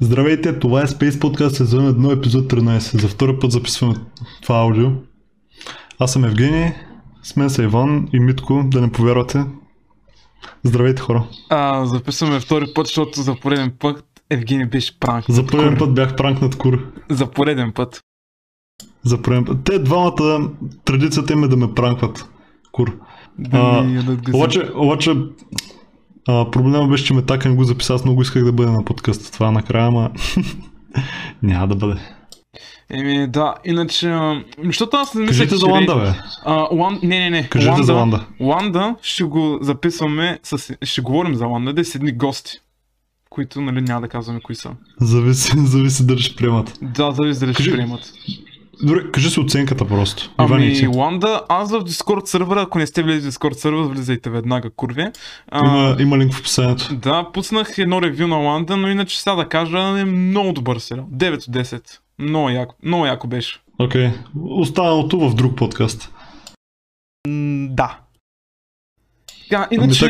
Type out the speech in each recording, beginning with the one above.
Здравейте, това е Space Podcast сезон 1 епизод 13. За втори път записваме това аудио. Аз съм Евгений, с мен са Иван и Митко, да не повярвате. Здравейте, хора. Записваме втори път, защото за пореден път Евгений беше пранкнат. За пореден път бях пранкнат кур. За пореден път. Те двамата, традицията им е да ме пранкват кур. Обаче... проблема беше, че Метака не го записа, аз много исках да бъде на подкаста това накрая, ама няма да бъде. Еми да, иначе, защото аз не мисля, кажете за Уанда, бе. Не. Кажете за Уанда. Уанда ще го записваме, ще говорим за Уанда, да седни гости, които нали няма да казваме кои са. Зависи дали ще приемат. Да, зависи дали ще приемат. Добре, кажи си оценката просто. Ами Уанда, аз в Discord сервера, ако не сте влезли в Discord сервера, влизайте веднага, курви. Има линк в описанието. Да, пуснах едно ревю на Уанда, но иначе сега да кажа, е много добър сериал. 9 от 10. Много яко беше. Окей, останалото в друг подкаст. Да. Иначе...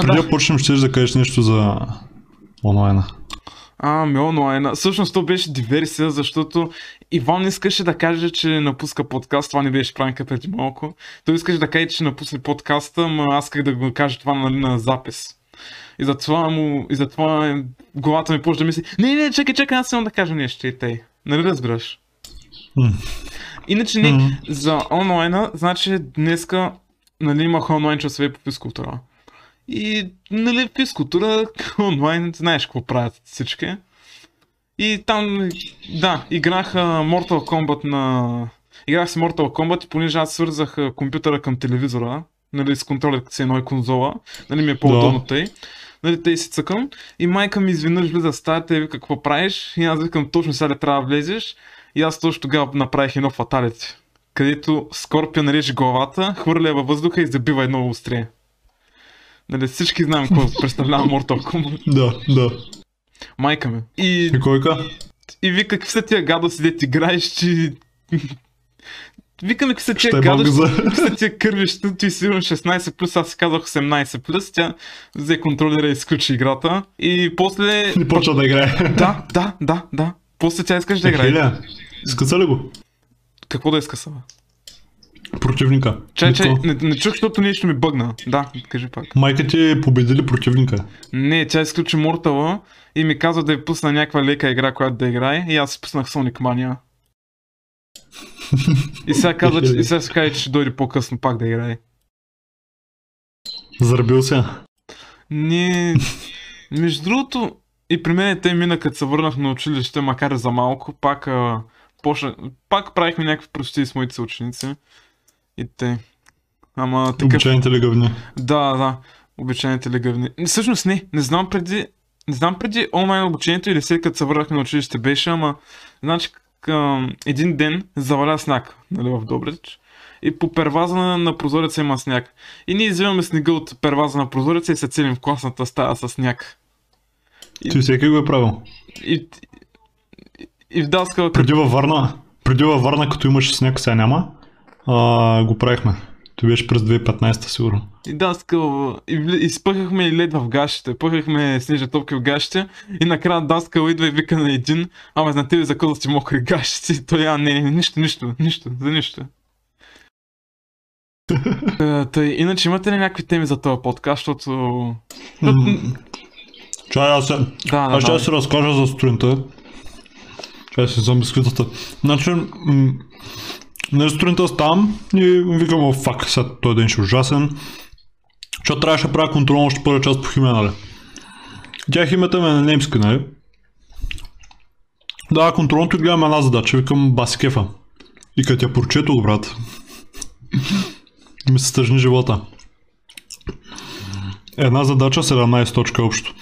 преди да почнем, ще да кажеш нещо за онлайна. Онлайна. Всъщност то беше диверсия, защото Иван искаше да каже, че напуска подкаст, това не беше пранка преди малко. Той искаше да каже, че напусне подкаста, но аз исках да го кажа това на запис. И затова главата ми почна да мисли, чакай, аз имам да кажа нещо и тъй. Нали разбираш? Иначе за онлайна, значи днеска нали, имах онлайн часове по физкултура. И нали физкултура онлайн, знаеш какво правят всички. И там, да, играх Mortal Kombat на... Играх си Mortal Kombat и понеже аз свързах компютъра към телевизора, нали, с контролер с едно и конзола, нали ми е по-удобно тъй. Нали, тъй си цъкам и майка ми изведнъж влиза в стаята и вика какво правиш и аз викам точно сега трябва да влезеш и аз точно тогава направих едно фаталити, където Скорпион режи главата, хвърля я във въздуха и забива едно острие. Нали, всички знаем какво представлява Mortal Kombat. Да. Майка ми. И койка? И вика, какви са тия гадости, де ти играеш, че... Викаме, какви са тия гадости, какви са тия кървища, ти си имам 16+, аз си казах 18+, тя взе контролера и изключи играта. И после... И почва да играе. Да. После тя искаш да играе. Хиля, изкъса ли го? Какво да изкъсава? Противника. Не чух, защото нещо ми бъгна. Да, кажи пак. Майка ти победи ли противника? Не, тя изключи Мортала и ми казва да я пусна някаква лека игра, която да играе и аз си пуснах Sonic Mania. И сега се казва, че ще дойде по-късно пак да играе. Зарбил се? Не... Между другото, и при мен те мина, като се върнах на училище, макар и за малко, пак правихме някакви прости с моите съученици. И те. Обичайните легавни. Да. Обичайните легавни. Всъщност не знам преди. Не знам преди онлайн обучението или след като се върнах на училище беше, значи един ден заваля сняг, нали, в Добрич. И по перваза на прозореца има сняг. И ние взимаме снега от перваза на прозореца и се целим в класната стая с сняг. Ти всеки го е правил. И в Даскал. Преди във Варна, като имаше сняг, сега няма. Го правихме. Той беше през 2015 сигурно. И да, Даскал, и спъхахме и лед в гащите, пъхахме снежни топки в гащите и накрая Даскал идва и вика на един, на тебе за коза си мокри гащите, той нищо. Тъй, иначе имате ли някакви теми за този подкаст, защото... Аз ще разкажа за сутринта. Чай си взем бисквитата. Значи... На сутринта ставам и викам, фак, сега този ден ще е ужасен. Защото трябваше да правя контролно още първа част по химия, нали? Тя химията ме е на немски, нали? Да, контролното и гледам една задача, викам баси кефа. И като я прочетох, брат, ми се стъжни живота. Една задача 17 точка общо.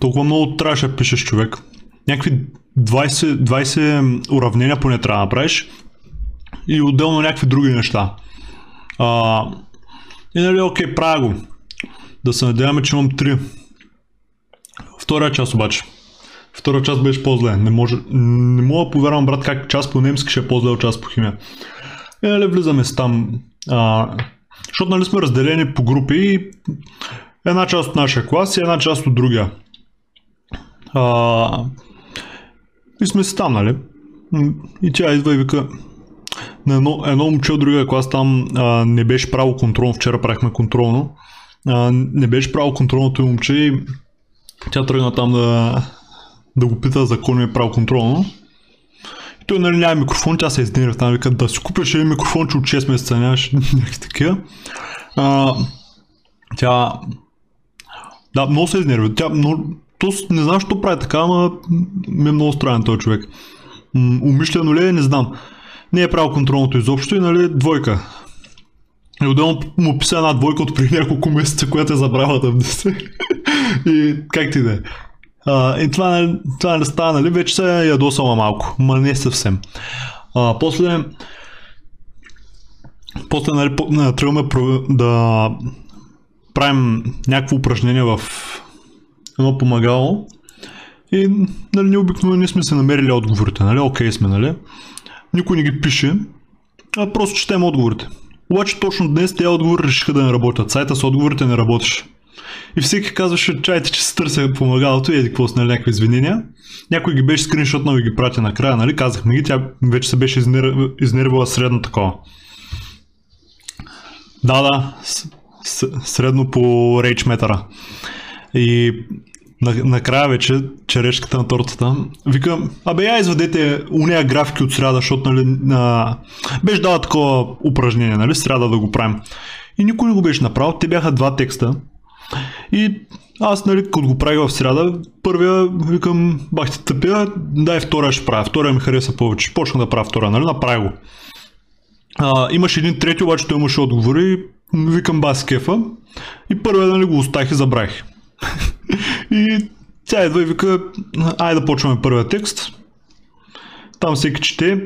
Толкова много трябваше да пишеш, човек. Някакви 20 уравнения поне трябва да направиш и отделно някакви други неща. И нали, окей, правя го. Да се надяваме, че имам 3. Втория част обаче. Втория част беше по-зле. Не мога да повярвам, брат, как част по немски ще е по-зле от част по химия. И нали, влизаме си там. Защото нали сме разделени по групи и една част от нашия клас и една част от другия. И сме си там, нали? И тя идва и вика на едно момче от другия клас там не беше право контролно, вчера правихме контролно. Не беше право контролното и момче и тя тръгна там да го пита за кой не е право контролно. И той, нали, няма микрофон, тя се изнерви, там вика да си купиш един микрофон, че от 6 месеца нямаш някакви такива. Тя... Да, много се изнерви. Тя много... Не знам, що прави така, но ми е много странен този човек. Умишлено ли е, не знам. Не е правил контролното изобщо и, нали, двойка. И отделно му писа една двойка от преди няколко месеца, която е забравила да вдесе. И как ти да е. И това не става, нали, вече се ядосала малко, ма не съвсем. После нали, тръгваме да правим някакво упражнение в едно помагало. И нали, необикновено сме се намерили отговорите, нали, окей сме, нали. Никой не ги пише, а просто четем отговорите. Обаче точно днес тези отговори решиха да не работят, сайта с отговорите не работеше. И всеки казваше, чайте, че се търся помагалото и еди какво си, нали, някакви извинения. Някой ги беше скриншот, но ги прати накрая, нали, казахме ги, тя вече се беше изнервила средно такова. Да, средно по рейдж метъра. И накрая вече черешката на тортата вика, абе я изведете уния графики от сряда, защото, нали, беше дала такова упражнение, нали, сряда да го правим. И никой не го беше направил, те бяха два текста. И аз, нали, като го правих в сряда, първия викам, бахте тъпя, дай втория ще правя, втория ми хареса повече, почна да правя втория, нали, направи го. Имаше един трети, обаче той имаше отговори, викам бас кефа и първия, нали, го оставих и забравих. И тя идва и вика, айде да почваме първия текст. Там всеки чете,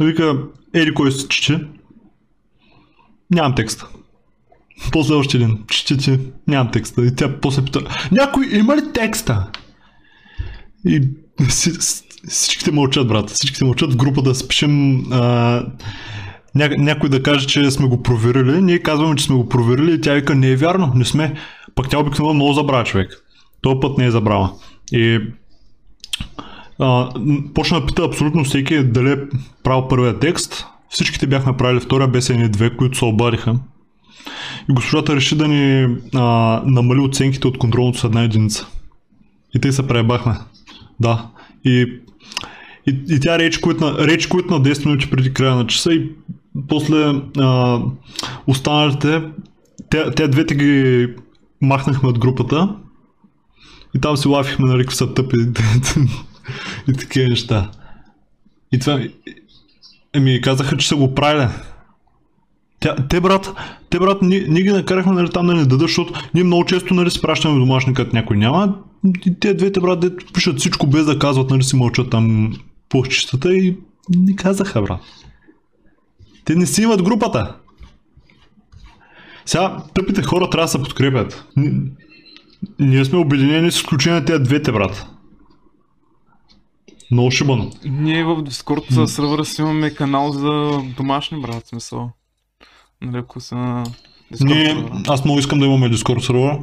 вика, ели кой се чете, нямам текста. После още един, четете, нямам текста. И тя после пита, някой има ли текста? И всичките мълчат, брат, всичките мълчат в групата да спишем. Някой да каже, че сме го проверили, ние казваме, че сме го проверили и тя вика, не е вярно, не сме. Пък тя обикновено много забравя човек. Този път не е забрала. И почна да пита абсолютно всеки дали е правил първия текст. Всичките бяхме направили втория, без едни две, които се обадиха. И госпожата реши да ни намали оценките от контролното с една единица. И те се пребахме. Да. И тя речи, които на 10 минути преди края на часа и после останалите, те двете ги махнахме от групата и там се лафихме, нали, какви са тъпи и такива неща. И това ми казаха, че са го правили. Те брат, ние ги накарахме, нали, там да не дадат, защото ние много често, нали, спрашваме домашни, като някой няма. И те двете, брат, дето пишат всичко без да казват, нали, си мълчат там по чистата и не казаха, брат. Те не си имат групата. Сега тъпите хора трябва да се подкрепят. Ние сме обединени с изключение на тези двете, брат. Много шибано. Ние в Discord за сървъра си имаме канал за домашни, брат, смисъл. Налеко са на Discord. Аз много искам да имаме Discord сервера.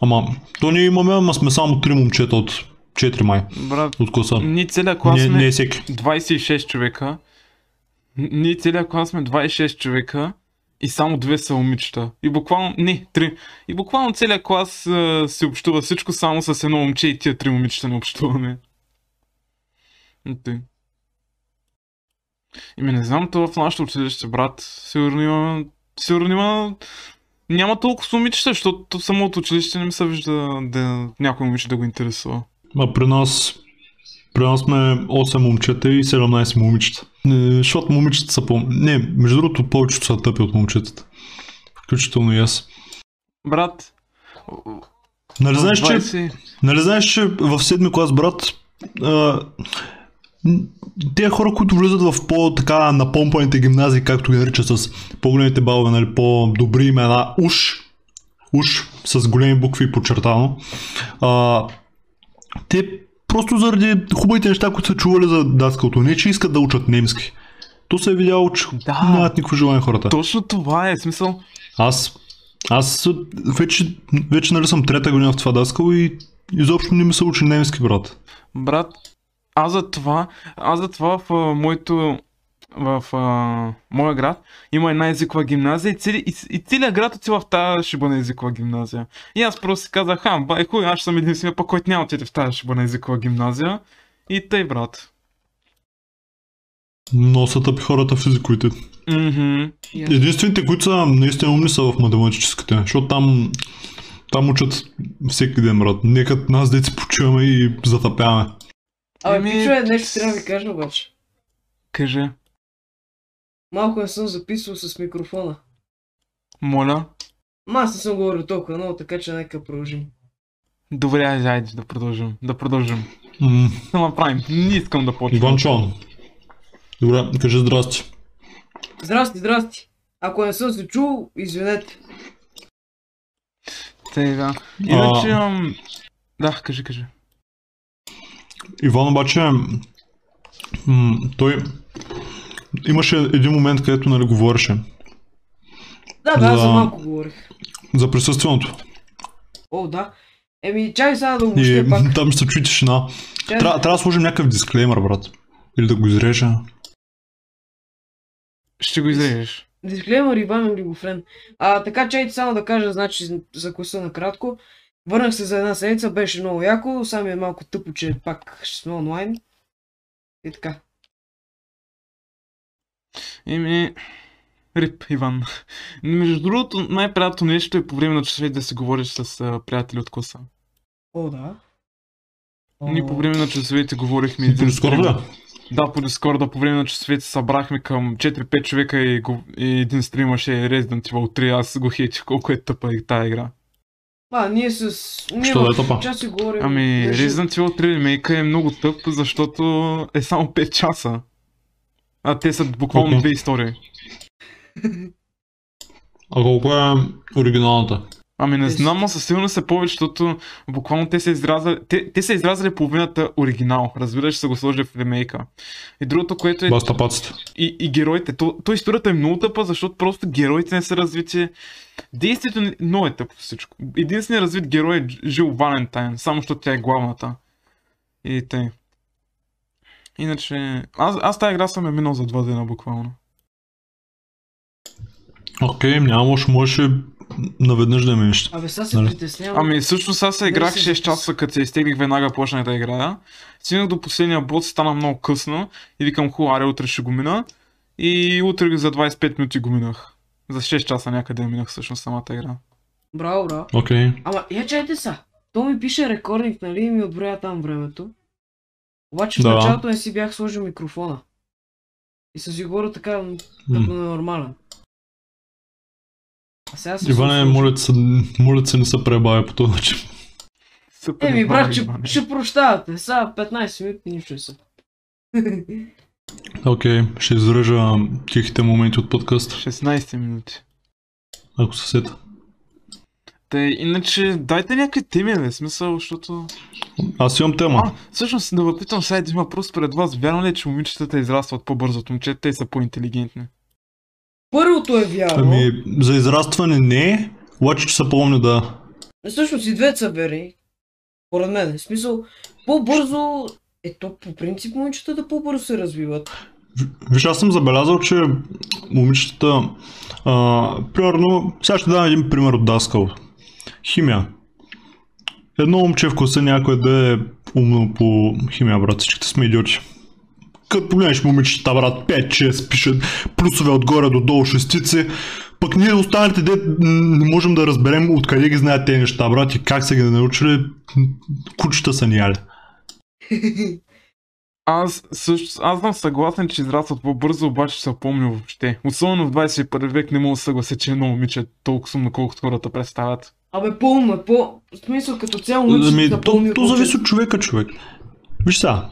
Ама, то ние имаме, ама сме само 3 момчета от 4 май. Брат, от класа. Ние целия клас сме 26 човека. Ние целия клас сме 26 човека и само 2 са момичета. И буквално, не, 3. И буквално целия клас се общува всичко само с едно момче и тия 3 момичета не общуваме. Тъй. Ими не знам, това в нашето училище, брат, сигурно има... Няма толкова момичета, защото самото училище не ми се вижда да някой момиче да го интересува. А при нас сме 8 момчета и 17 момичета. Защото момичета са по... Не, между другото повечето са тъпи от момчетата. Включително и аз. Брат... Нали знаеш, че в 7 клас, брат, те хора, които влизат в по-така напомпаните гимназии, както ги наричат с по-големите балове, нали, по-добри имена, уж с големи букви подчертано, те просто заради хубавите неща, които са чували за датското, не че искат да учат немски. То се е видяло, че нямат никакво желание хората. Точно това е смисъл. Аз вече, нали, съм трета година в това датско и изобщо не ми се учи немски, брат. Брат, аз за това в моето... в моя град има една езикова гимназия и целият град отива в тази шибана езикова гимназия. И аз просто си казах, бай хуй, аз съм единствен пък, който няма отиде в тази шибана езикова гимназия. И тъй, брат. Много са тъпи хората физикоите. Единствените, които са наистина умни, са в математическите, защото там учат всеки ден, брат. Нека нас деца почиваме и затъпяваме. Абе, пичове, нещо трябва да ви кажа обаче. Кажи. Малко не съм записвал с микрофона. Моля? Аз не съм говорил толкова много, така че нека продължим. Добре, айде да продължим. Да направим. Не искам да почвам. Иванчон. Добре, кажи здрасти. Здрасти. Ако не съм се чул, извинете. Тега. Иначе... Да, кажи. Иван обаче... той имаше един момент, където нали говореше. Да, за малко говорих. За присъствието. О, да. Чай сега да му ще пак. Там ще се чуи тишина. Трябва да сложим някакъв дисклеймър, брат. Или да го изрежа. Ще го изрежеш. Дисклеймър и бамим ли го френ. Така, чай само да кажа, значи за класа накратко. Върнах се за една седмица, беше много яко. Само е малко тъпо, че пак ще сме онлайн. И така. Рип, Иван. Между другото, най-приятното нещо е по време на часовете да си говориш с приятели от класа. О, да. Ние по време на часовете говорихме... По Discord, да? Да, по Discord, по време на часовете събрахме към 4-5 човека и един стримаше Resident Evil 3, аз го хейтих колко е тъпа и тая игра. Ние с... Що да е тъпа? Resident Evil 3 ремейка е много тъп, защото е само 5 часа. А те са буквално две истории. А колко е оригиналната? Не знам, но със сигурност е повече, защото буквално те са изразали... Те са изразали половината оригинал, разбираш, са го сложили в ремейка. И другото, което е... Бастапаците. И героите. То историята е много тъпа, защото просто героите не са развити. Действието много е тъпо всичко. Единственият развит герой е Жил Валентайн, само защото тя е главната. И тъй. Иначе... Аз тази игра съм я минал за 2 дена буквално. Окей, можеше наведнъж да минеш. Сега се притеснявам. Всъщност аз се играх 6 часа, като се изтеглих веднага почнах да играя. Стигнах до последния бот, стана много късно и викам хубаво, аре утре ще го мина. И утре за 25 минути го минах. За 6 часа някъде минах всъщност самата игра. Браво. Окей. Чайте са. То ми пише рекордник, нали, и ми отброя там времето. Обаче в началото не си бях сложил микрофона. И съм си говорил така, като нормален. Иване, моля се не се пребавя по този начин. Брат, ще прощавате. Сега 15 минути нищо не са. Окей, ще изрежа тихите моменти от подкаста. 16 минути. Ако се сета. Иначе дайте някакви теми, смисъл, защото... Аз имам тема. Всъщност да въпитам сега един въпрос пред вас. Вярно ли е, че момичетата израстват по-бързо от момчетата и са по-интелигентни? Първото е вярно. За израстване не, обаче че се помня да. Всъщност и двете са верни. Поред мен, в смисъл, по-бързо... по принцип момичетата по-бързо се развиват. Виж, аз съм забелязал, че момичетата... примерно, сега ще дам един пример от Даскал. Химия. Едно момче в класа някой да е умно по химия, брат, всичките сме идиоти. Като погледнеш момичета, брат, 5-6 пишат плюсове отгоре до долу шестици, пък ние останалите не можем да разберем откъде ги знаят тези неща, брат, и как са ги научили, кучета са ни яли. Аз съм съгласен, че израстват по-бързо, обаче се помня въобще. Особено в 21 век не мога да съглася, че едно момиче толкова сумно, колкото хората представят. В смисъл като цяло момиче да помня... То зависи от човека, човек. Виж сега,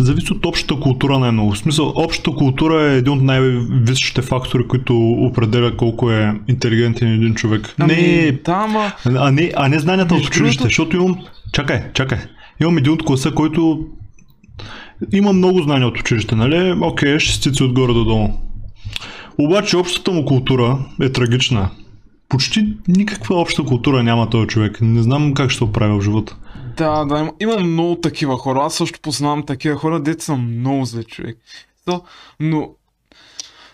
зависи от общата култура най-много. В смисъл, общата култура е един от най-висшите фактори, които определя колко е интелигентен един човек. Не знанията от училище, защото имам... Чакай. Имам един от класа, който има много знания от училище, нали? Окей, шестици отгоре до долу. Обаче общата му култура е трагична. почти никаква обща култура няма този човек. Не знам как ще оправя в живота. Да, да, има много такива хора. Аз също познавам такива хора, дето са много зле човек. Но...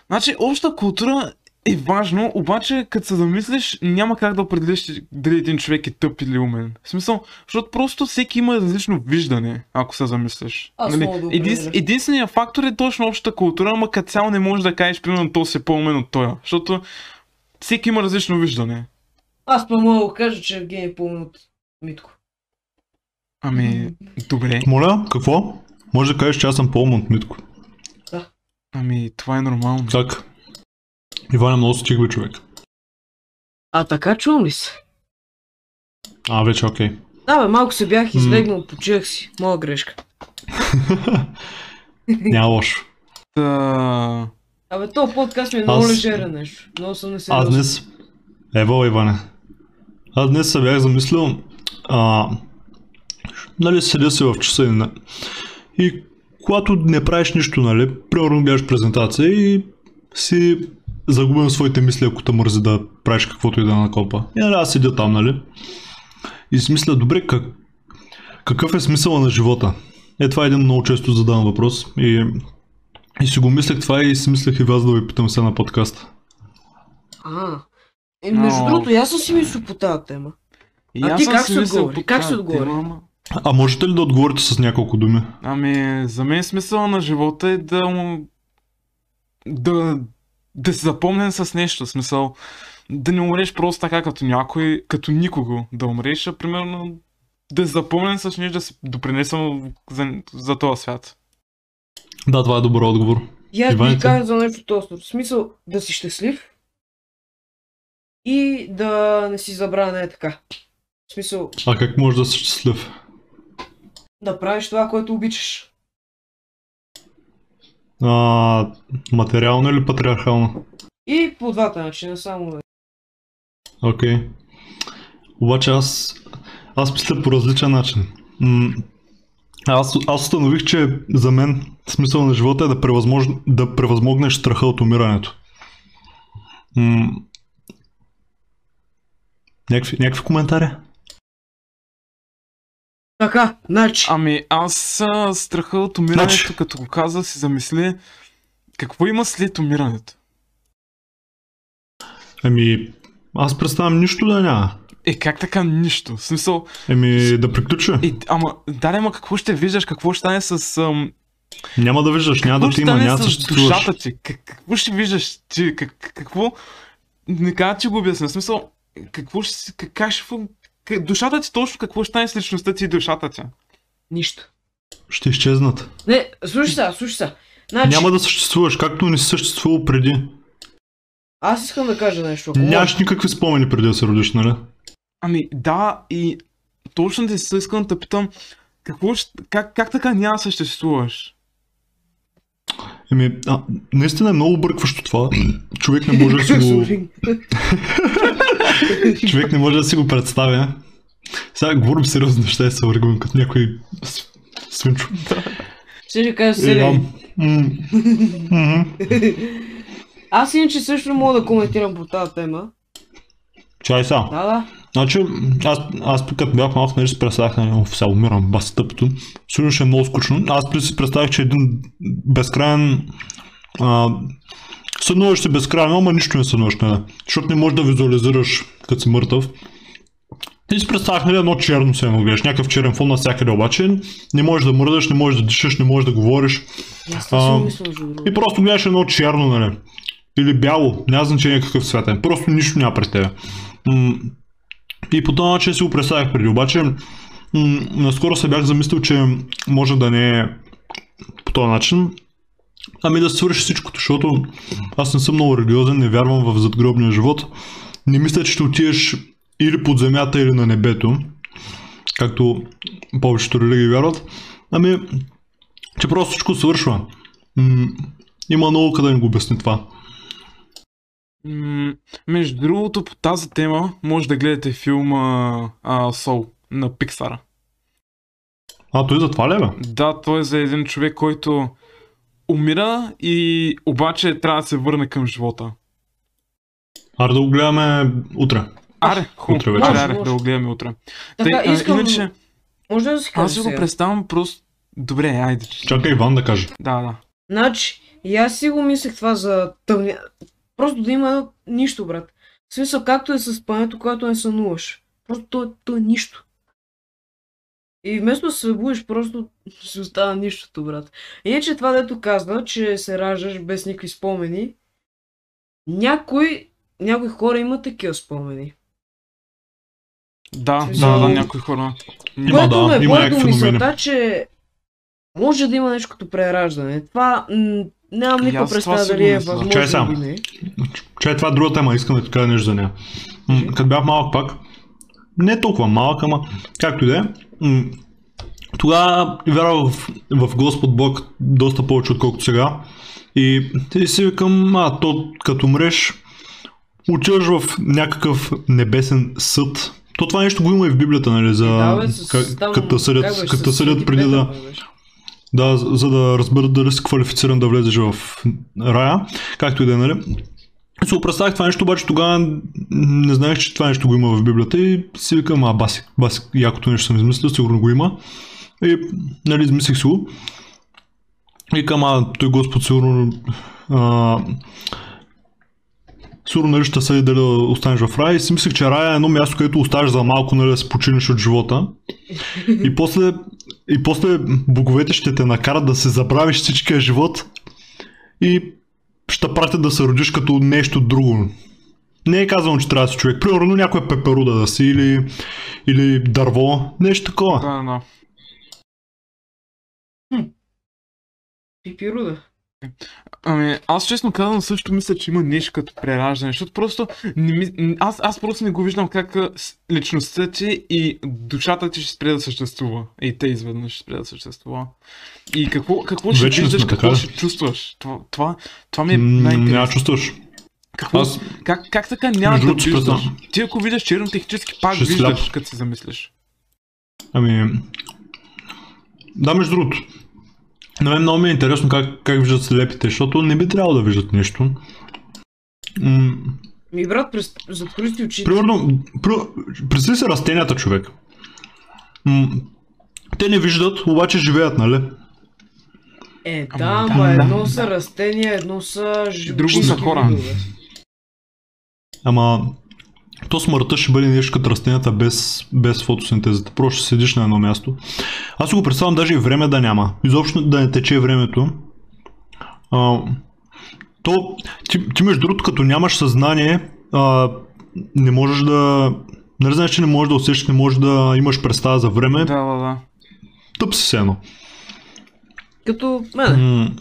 Значи, обща култура е важно, обаче като се замислиш, няма как да определиш дали един човек е тъп или умен. В смисъл, защото просто всеки има различно виждане, ако се замислиш. Нали? Единственият фактор е точно общата култура, ама като цяло не можеш да кажеш, примерно, то си по-умен от тоя, защото всеки има различно виждане. Аз по-мога да кажа, че Евгений е по-умен от Митко. Ами, добре. Моля, какво? Може да кажеш, че аз съм по-умен от Митко. Да. Ами, това е нормално. Как? Иван е много стих бе, човек. А така чувам ли се? А, вече окей. Okay. Да бе, малко се бях излегнал, почивах си. Моя грешка. Няма лошо. Абе, този подкаст ми е много лежера нещо. Много съм несериозен. Аз днес... Ева, Иване. Аз днес се бях замислил... Нали, седя си в часа и не... И когато не правиш нищо, нали, примерно гледаш презентация и си... загубям своите мисли, ако те мързи да правиш каквото и да накопа. И нали, аз седя там, нали? И си мисля, добре, какъв е смисъла на живота? Е, това е един много често задаван въпрос. И си го мислях това и си мислях и вас да ви питам сега на подкаста. Между другото, аз съм си мислил по тази тема. А ти как се отговори? А можете ли да отговорите с няколко думи? Ами, за мен смисъла на живота е да си запомнен с нещо, смисъл, да не умреш просто така като някой, като никого, да умреш, а примерно да си запомнен с нещо, да си допринесам за този свят. Да, това е добър отговор. И аз би казвам за нещо точно, в смисъл да си щастлив и да не си забравя не е така. В смисъл... А как можеш да си щастлив? Да правиш това, което обичаш. Материално или патриархално? И по двата начина, само. Окей. Okay. Обаче аз мисля по различен начин. Аз установих, че за мен смисъл на живота е да превъзмогнеш страха от умирането. Някакви коментари? Така, значи. Ами аз страха от умирането, като го каза, си замисли какво има след умирането. Ами, аз представям нищо да няма. Е, как така нищо? В смисъл... Еми, да приключа. Ама какво ще виждаш, какво ще стане с... Няма да виждаш, няма да ти има, няма да съществуваш. Какво ще стане с душата ти? Какво ще виждаш ти? Какво... Никога ти го обясня, в смисъл... Какво ще... Как ще... Душата ти точно какво ще стане с личността ти и душата ти? Нищо. Ще изчезнат. Не, слушай сега. Значи... Няма да съществуваш, както не си съществувал преди. Аз искам да кажа нещо. Нямаш никакви спомени преди да се родиш, нали? Ами да, и точно ти се искам да питам, как така няма да съществуваш? Еми, наистина е много объркващо това. Човек не може да си го... Човек не може да си го представя. Сега говорим сериозни неща и се въргувам като някой свинчо. Ще ще кажа сериозни. Аз иначе също мога да коментирам по тази тема. Чай са. Да. Значи, аз като бях малко, нали си представях, сега умирам, баси тъпото. Сигурно ще е много скучно. Аз си представях, че един безкрайен... Съдновище безкрайно, ама нищо не съдновище, защото не можеш да визуализираш като си мъртъв. Ти си представях, нали, едно черно се едно гледаш, някакъв черен фон навсякъде, обаче не можеш да мърдаш, не можеш да дишаш, не можеш да говориш. И просто гледаш едно черно, нали, или бяло, няма значение какъв свят е, просто нищо няма пред тебе. И по този начин си го представях преди, обаче наскоро се бях замислил, че може да не е по този начин. Ами да свърши всичкото, защото аз не съм много религиозен, не вярвам в задгробния живот. Не мисля, че ще отидеш или под земята, или на небето, както повечето религии вярват. Ами, че просто всичко свършва. Има много къде да ни го обясни това. Между другото, по тази тема може да гледате филма Soul на Pixar. Той за това ли бе? Да, той е за един човек, който умира и обаче трябва да се върне към живота. Аре да го гледаме утре. Аре, утре вече. Аре, да го гледаме утре. Така, тъй, искам... Иначе... Може да си кажа. Аз си го представям просто... Добре, айде. Чакай Иван да каже. Да, да. Значи, и аз си го мислех това за тъмня... Просто да има нищо, брат. В смисъл, както е със спането, когато не сънуваш. Просто то е нищо. И вместо да се събудиш, просто си остава нищото, брат. Иначе това, дето казва, че се раждаш без никакви спомени. Някои хора имат такива спомени. Да, да, някои хора. Което ме бори до мисълта, че може да има нещо като прераждане. Това нямам никаква представа дали е възможно. Чай, това е друга тема, искам да ти кажа нещо за нея. Като бях малък пак, не толкова малък, ама както и да е, тогава вярвах в Господ Бог доста повече отколкото сега. И си викам, то като мреш, отиваш в някакъв небесен съд. То това нещо го има и в Библията, нали, за като съдят преди да... Да, за да разберат дали си квалифициран да влезеш в рая, както и да е, нали. И се представях това нещо, обаче тогава не знаех, че това нещо го има в Библията и си викам, баси, якото нещо съм измислил, сигурно го има. И, нали, измислих си го. И към, той Господ сигурно... Сигурно, нали, ще съди дали да останеш в рая. И си мислих, че рая е едно място, където оставаш за малко, нали, да се починеш от живота. И после боговете ще те накарат да се забравиш всичкия живот. И... ще пратят да се родиш като нещо друго. Не е казано, че трябва да си човек. Примерно някоя пеперуда да си или дърво, нещо такова. Да. Пеперуда. Ами, аз честно казвам също мисля, че има нещо като прераждане, защото просто аз просто не го виждам как личността ти и душата ти ще спре да съществува. И те изведнъж ще спре да съществува. И какво ще виждаш, какво ще чувстваш? Това ми е най-интересно. Няма чувстваш. Как така няма да чувстваш? Ти ако видиш черно, технически пак виждаш, като се замислиш. Ами... Да, между другото. На мен много ми е интересно как виждат слепите, защото не би трябвало да виждат нещо. Ми брат, затвори си очите. Примерно, представи се растенията, човек. Те не виждат, обаче живеят, нали? Да, ама едно са растения, едно са животни. Друго са хора. Ама, то смъртта ще бъде нещо като растенията без фотосинтезата. Просто ще седиш на едно място. Аз го представям даже и време да няма. Изобщо да не тече времето. Ти между другото, като нямаш съзнание, не можеш да... Нали знаеш, че не можеш да усещаш, не можеш да имаш представа за време. Да. Тъп си се едно. Като мене.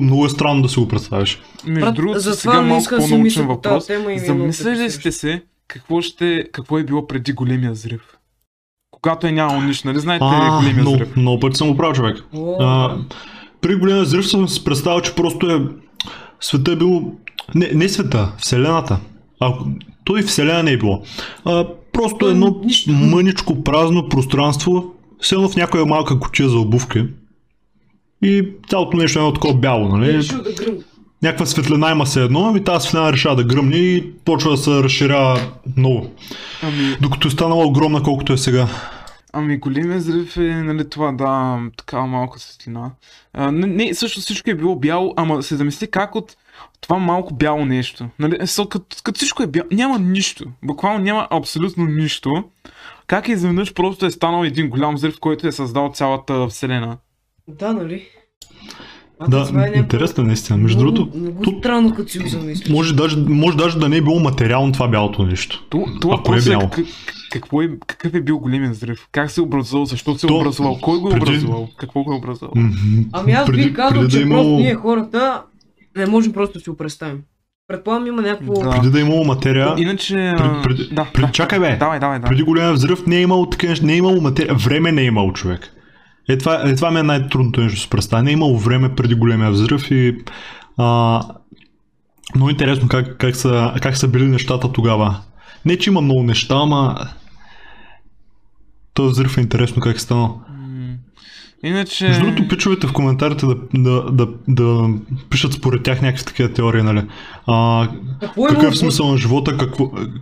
Много е странно да си го представиш. Между другото, сега малко по-научен въпрос. Замисляш ли сте се? Какво е било преди големия взрив? Когато е нямало нищо, нали знаете големия взрив? Много пъти съм го правил, човек. При големия взрив съм се представил, че просто света е било... Не света, вселената. То и вселена не е било. Просто едно мъничко празно пространство, все едно в някоя малка кутия за обувки. И цялото нещо е едно такова бяло, нали? Някаква светлина има се едно, и тази светлина решава да гръмне и почва да се разширява много. Докато е станала огромна, колкото е сега. Ами големия взрив е, нали, това, да, такава малка светлина. Не, също всичко е било бяло, ама се замисли как от това малко бяло нещо. Нали, като всичко е бяло, няма нищо. Буквално няма абсолютно нищо. Как изведнъж просто е станал един голям взрив, който е създал цялата вселена. Да, нали? Да, интересно наистина. Между другото, странно като си замисля. Може даже да не е било материално това бялото нещо. Ако е бяло. Какъв е бил големия взрив? Как се е образувал? Защо се е образувал? Кой го е образувал? Какво го е образувал? Ами аз бих казал, че просто ние хората не можем просто да си го представим. Предполагам има някакво... Преди да е имало материя... Иначе... Чакай бе! Преди големия взрив не е имало материя. Време не е имало, човек. Това ми е най-трудното нещо да се представя. Не е имало време преди големия взрив и много интересно как са били нещата тогава. Не, че има много неща, ама този взрив е интересно как е станал. Иначе... Между другото, пичовете в коментарите да пишат според тях някакви такива теории, нали? Какъв е смисъл на живота,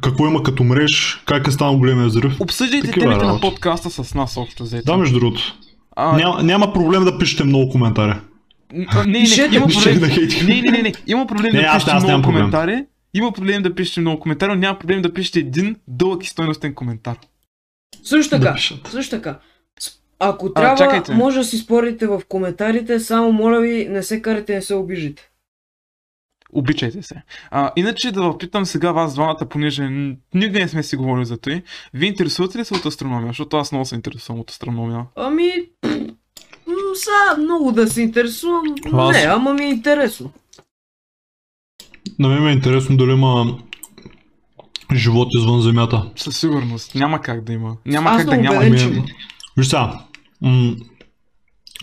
какво има като мреж, как е станал големия взрив. Обсъждайте темите на подкаста с нас общо взето. Да, между другото. Няма проблем да пишете много коментари. Не, има проблем да пишете много коментари. Има проблем да пишете много коментари, но няма проблем да пишете един дълъг и стойностен коментар. Също така. Ако трябва, чакайте. Може да си спорите в коментарите, само моля ви, не се карате, не се обижите. Обичайте се. Иначе да въпитам сега вас двамата, понеже никога не сме си говорили за това. Вие интересувате ли се от астрономия? Защото аз много се интересувам от астрономия. Сега много да се интересувам. Не, ама ми е интересно. На мен е интересно дали има живот извън Земята. Със сигурност. Няма как да има. Няма как да няма. Виж сега,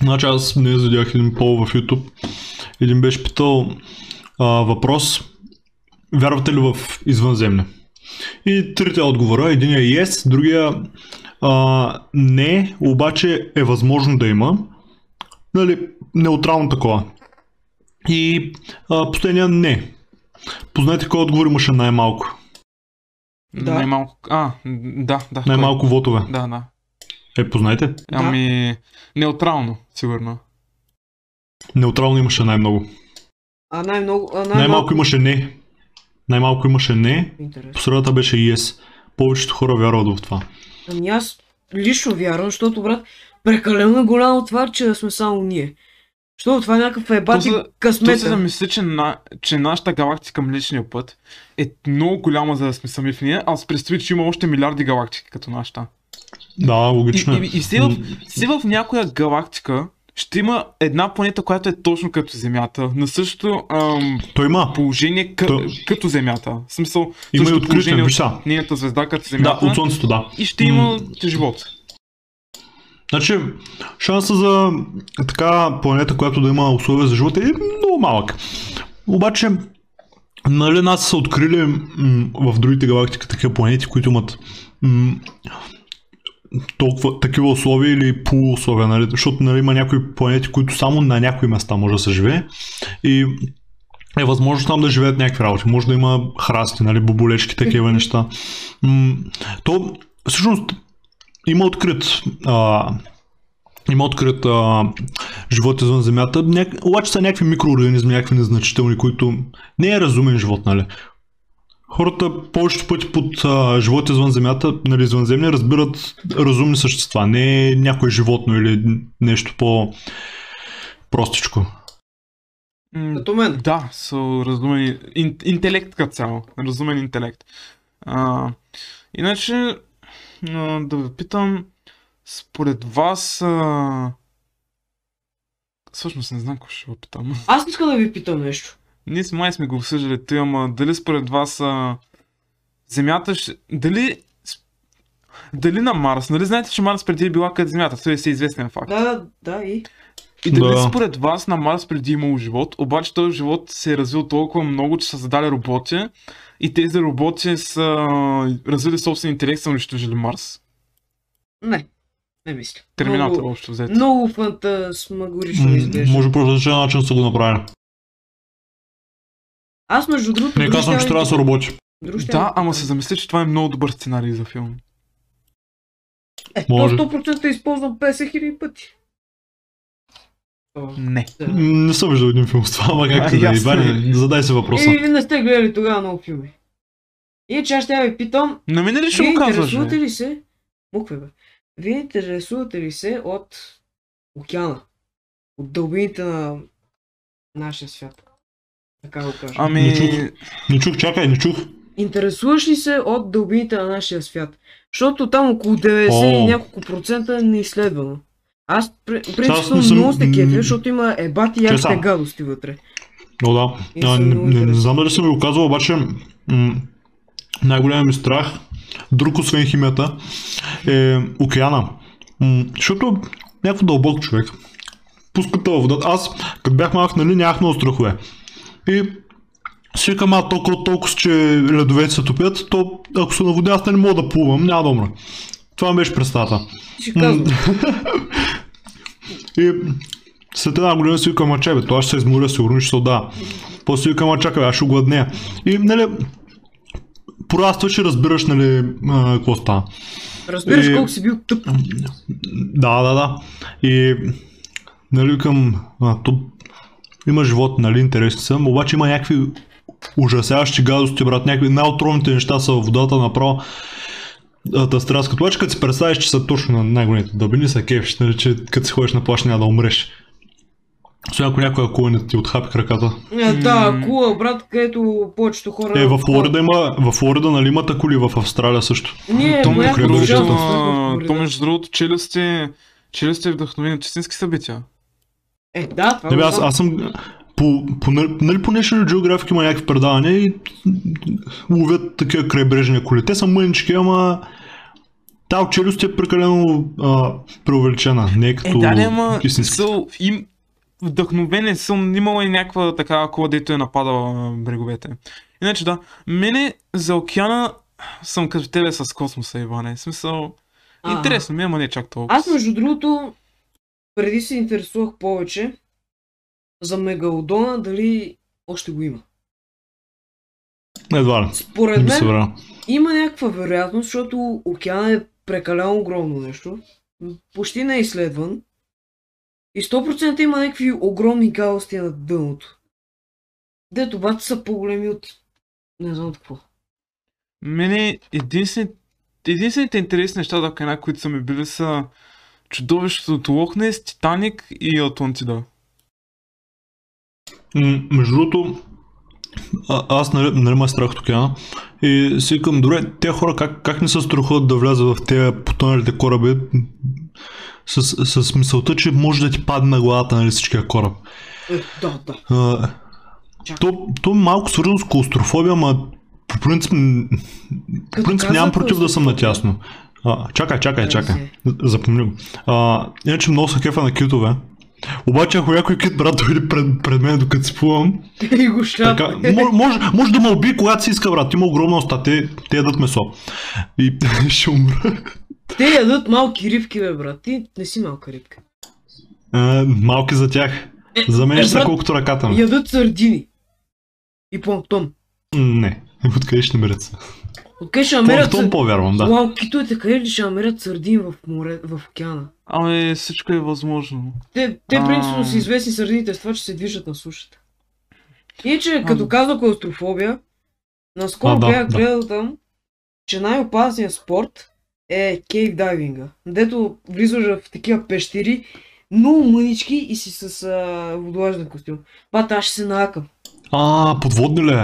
значи аз днес видях един пол в YouTube, един беше питал въпрос: вярвате ли в извънземни? И трите отговора, един е yes, другия не, обаче е възможно да има, нали, неутрално такова. И последния не. Познайте кой отговор имаше най-малко? Да. Най-малко, да. Най-малко вотове. Да. Познайте? Неутрално, сигурно. Неутрално имаше най-много. Най-малко имаше не. Най-малко имаше не. Посредата беше и yes. Повечето хора вярват в това. Аз лично вярвам, защото, брат, прекалено голямо това, че да сме само ние. Защото това е някакъв ебати късмета. То се замисли, че нашата галактика Млечния път е много голяма, за да сме сами в нея, а се представи, че има още милиарди галактики като нашата. Да, логично. И все в някоя галактика ще има една планета, която е точно като Земята, на същото положение като Земята. В смисъл, същото положение от нейната звезда като Земята. Да, от Слънцето, да. И ще има живот. Значи, шанса за така планета, която да има условия за живота, е много малък. Обаче, нали нас са открили в другите галактики такива планети, които имат такива условия или полусловия, нали? Защото нали, има някои планети, които само на някои места може да се живее и е възможно там да живеят някакви работи, може да има храсти, нали, боболечки, такива неща. То всъщност има открит живот извън Земята, обаче са някакви микроорганизми, някакви незначителни, които не е разумен живот, нали. Хората повечето пъти под живота извън Земята, нали, извънземни, разбират разумни същества, не някое животно или нещо по-простичко. Като мен. Да, са разумен интелект като цяло, разумен интелект. Иначе да ви питам, според вас... Всъщност не знам какво ще ви питам. Аз искам да ви питам нещо. Ние май сме го обсъждали тъй, ама дали според вас Земята ще... Дали на Марс, нали знаете, че Марс преди е била къде Земята, това е всеизвестен факт. И дали според вас на Марс преди е имало живот, обаче този живот се е развил толкова много, че са задали роботи и тези роботи са развили собствен интелект, са унищожили Марс? Не. Не мисля. Терминатор общо взето. Много фантасмагорично изглежда. Може по различен начин са го направили. Аз между другото... Не казвам, че трябва да се работи. Да, ама се замисля, че това е много добър сценарий за филм. То 100% е използван 50 000 пъти. Не. Не съм виждал един филм с това, ама както да е. Ивани, задай се въпроса. Вие не сте гледали тогава много филми. Иначе аз ще ви питам... На мен ли ще го казваш? Вие интересувате ли се... Вие интересувате ли се от океана? От дълбините на нашия свят? Така го кажа. Не чух. Интересуваш ли се от дълбините на нашия свят? Защото там около 90 и няколко процента не изследвано. Аз принципно много сте кефи, защото има ебати и ярките гадости вътре. Не знам дали съм ви го казвал, обаче най-големият ми страх, друг освен химията, е океана. Защото някакво дълбок човек пуска тъл водата. Аз като бях малък, нали, нямах много страхове. И си викам, толкова, че ледовете се топят, то ако се наводя, аз не мога да плувам, няма да умра. Това ми беше представата. И след една година си викам, чай бе, това ще се изморя, сигурно ще се отдава. После викам, чакай бе, аз ще огладнея. И нали, порастваш и разбираш, нали, какво става. Разбираш колко си бил тъп. Да. И нали викам, има живот, нали, интересен съм, обаче има някакви ужасяващи гадости, брат, някакви най-отровните неща са във водата направо. Да страска. Това, че като си представиш, че са точно на най-големите дъбини, са кефиш, нали, че като си ходиш на плаж няма да умреш. Освен ако някоя кула не ти отхапи краката. Да, кула, брат, където повечето хора... Е, във Флорида има, във Флорида, нали, има такули, в Австралия също. Не, то между другото, челюст е вдъхновение от истински събития. Е, да, това... Аз съм... Нали по National Geographic има някакви предавания и ловят такива крайбрежни коли. Те са мънички, ама тази челюст е прекалено преувеличена. Не е като истински. Вдъхновен съм, имала и някаква такава кола, дето е нападала бреговете. Иначе да, мене за океана съм като тебе с космоса, Иване. В смисъл, интересно ми, ама не чак толкова. Аз между другото, преди се интересувах повече за мегалодона, дали още го има. Едва ли. Според мен има някаква вероятност, защото океана е прекалено огромно нещо. Почти не е изследван. И 100% има някакви огромни галости на дъното. Дето бата са по-големи от... не знам от какво. Мене единствените интересни неща до океана, които са ми били, са чудовището от Лох Нес, Титаник и Атлантида. Между другото, аз нали ме страх от океана и си викам, добре, те хора как не се страхуват да влязат в тези потъналите кораби с мисълта, че може да ти падне на главата, нали, всичкия кораб. Да. То е малко свързано с клаустрофобия, но по принцип, нямам против да съм натясно. Чакай. Запомни го. Иначе много са кефа на китове. Обаче ако някой кит, брат, дойде пред мен, докато си плувам, може да ме убие, когато си иска, брат, има огромна уста, те ядат месо и ще умра. Те ядат малки рибки, бе, брат, ти не си малка рибка. Малки за тях, за мен ще са колкото ръката ми. Ядат сардини и планктон. Не, откъде ще намерят се? Откъде ще намерят планктон, повярвам, да. Уау, китовете къде ли ще намерят сардини в океана? Ами всичко е възможно. Те принципно са известни сърдините с това, че се движат на сушата. Иначе, като казва клаустрофобия, наскоро бях гледал там, че най-опасният спорт е кейв дайвинга. Дето влизаш в такива пещери, много мънички и си с водолазен костюм. Бат, аз ще се наакам. Подводни ли?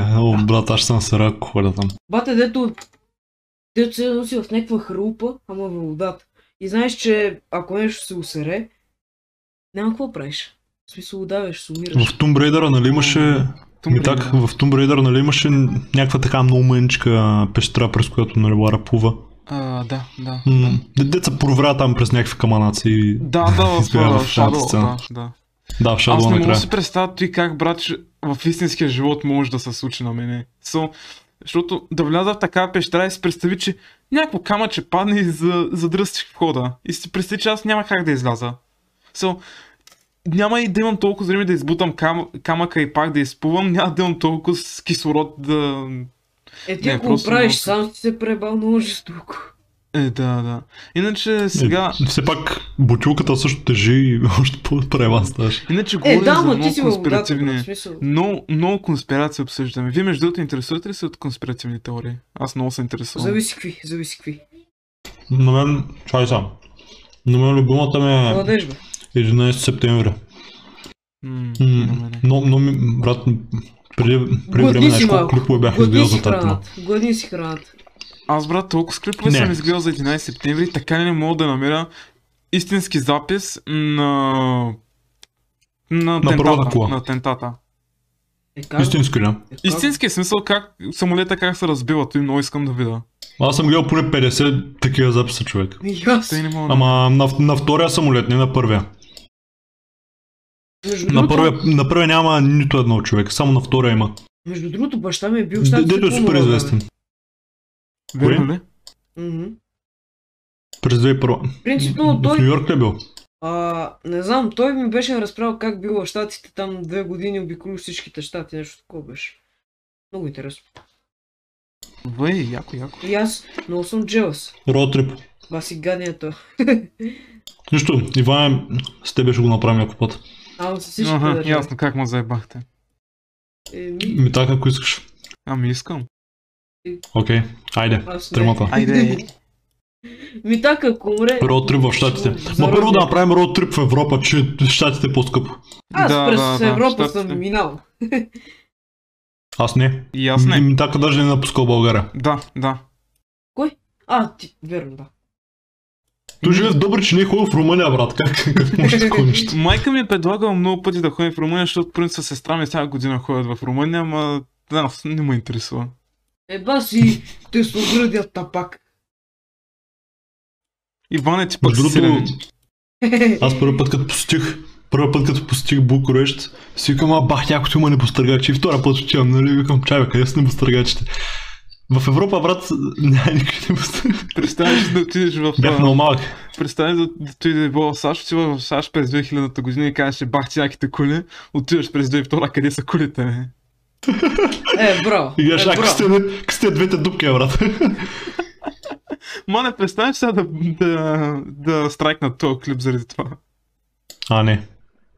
Брат, аз ще се насъря, ако ходя там. Бате, дето се носи в някаква хрупа, ама във водата. И знаеш, че ако нещо се усере, няма какво правиш. В смисъл, удавяш, сумираш. В Tomb Raider, нали имаше... В Tomb Raider, нали имаше някаква така много мъничка пещера, през която нали Лара плува. Да. Деца проверя там през някакви каманаци и... Да, в Shadow, да. Аз не мога да си представя той как, брат, в истинския живот може да се случи на мене. Защото да вляза в такава пещера и си представи, че някакво камъче падне и задръстих входа. И си представи, че аз няма как да изляза. Няма и да имам толкова време да избутам камъка и пак да изплувам, няма да имам толкова с кислород да... Ти ако го правиш, сам ще се пребал много жестоко. Да. Иначе сега... Все пак бутилката също тежи и още по-пребан ставаш. Иначе говорим за много конспиративни... Много конспирации обсъждаме. Вие между другото интересувате ли се от конспиративни теории? Аз много се интересувам. Зависи какви. На мен... Чай сам. На мен любимата ми е 11 септември. Но ми... Брат... Преди време нещо клипове бях изгледал за тази. Гладни си храната. Аз, брат, толкова с клипове съм изгледал за 11 септември, така не мога да намеря истински запис на тентата. Истински ли? Истински, в смисъл как самолета как се разбива, и много искам да видя. Аз съм гледал поне 50 такива записа, човек. Ама на втория самолет, не на първия. На първия няма нито едно човек, само на втория има. Между другото, баща ми е бил щатски полно. Дето е супер известен. Верно ли? През 2001. Принципно той... В Нью Йорк ли е бил? Не знам, той ми беше разправил как бил в щатите, там 2 години обиколил всичките щати, нещо такова беше. Много интересно. Бай, яко, яко. И аз много съм джелъс. Родтрип. Баси гаднието. Нищо, Иван, с тебе ще го направим някой път. С всички да ясно, как му заебахте. Ми така, ако искаш. Ами искам. Окей, айде, тримата. Айде. Ми така, ако умре... Родтрип в щатите. Ма първо да направим родтрип в Европа, че щатите е по-скъпо. Аз през Европа съм минал. Аз не. И аз не. Ми така даже не напускал България. Да, да. Кой? Ти, верно, да. Той живе в Добрич, че не е ходил в Румъния, брат. Как може да ходиш? Майка ми е предлагала много пъти да ходим в Румъния, защото принца сестра ми всяка година ходят в Румъния, ама не ме интересува. Еба си, те се оградят тапак. Иване, ти пък силен. Аз първи път като посетих Букурещ, си викам, бах, някото има небостъргачи. И втора път отивам, нали, викам, чай бе, къде са небостъргачите? В Европа, брат, няма никакви небостъргачи. Представяш да отидеш в... Бях много малък. Представяш да отидеш в САЩ, отива в САЩ през 2000-та година и казваш, бах ти няките кули, отиваш през 2002-та, къде са кулите, бе? Бро, и гаш, късте двете дупки, брат. Ма не представяш сега да страйкнат този клип заради това. Не.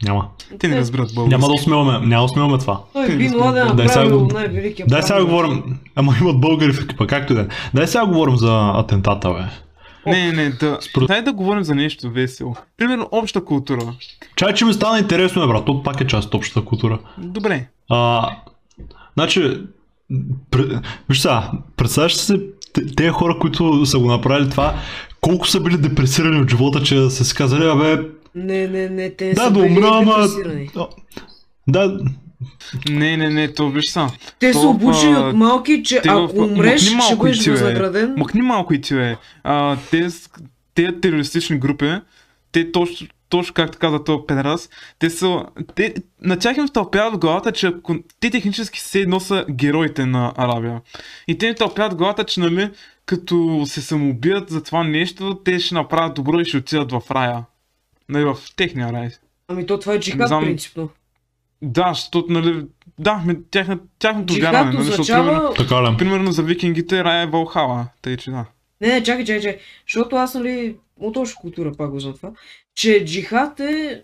Няма. Те не разбират български. Няма да усмиваме това. Той би младен направил най-великия правил. Дай сега говорим, ама имат българи в екипа, както и да. Дай сега говорим за атентата, бе. Не, дай да говорим за нещо весело. Примерно обща култура. Чай, че ми стана интересно, брат, то пак е част от общата култура. Добре. Значи, виж сега, представяш си тези хора, които са го направили това, колко са били депресирани от живота, че са си казали, Не, те са били депресирани. Да. Не, то виж са. Те са обучени от малки, че ако умреш, ще бъдеш възнаграден. Махни малко и ти, бе. Те терористични групи, те точно както каза този пенраз, на тях им втълпяват главата, че те технически все едно са героите на Арабия. И те им втълпяват главата, че нали, като се самоубият за това нещо, те ще направят добро и ще отидат в рая. Нали, в техния рай. Ами то това е джихад принципно. Да, защото нали, тяхното вярване. Нали, означава... примерно за викингите рая е Валхала, тъй че да. Не, чакай, защото аз нали, от обща култура пак го знам това, че джихад е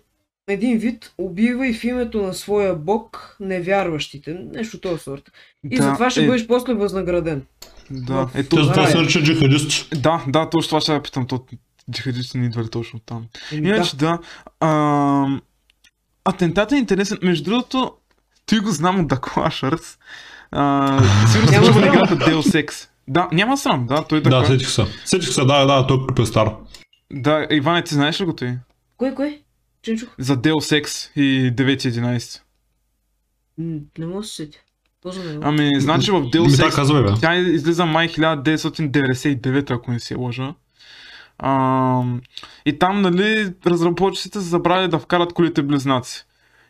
един вид убива и в името на своя бог невярващите, нещо от този сорт. И да, затова ще бъдеш после възнаграден. Да, ето затова се рече джихадист. Да, точно това ще я питам, то джихадисти не идва ли точно там. Иначе да, атентатът е интересен, между другото, ти го знам от Дакола Шърц, сигурно се вършва на играта Deus Ex. Да, няма срам, да, той така. Да, сетих се, да, той е стар. Да, Иване, ти знаеш ли го той? Кой? Ченчух? За Deus Ex и 9.11. Не мога да се сетя. Ами, значи в Deus Ex, тя излиза май 1999, ако не се лъжа. И там, нали, разработчиците са забрали да вкарат колите близнаци.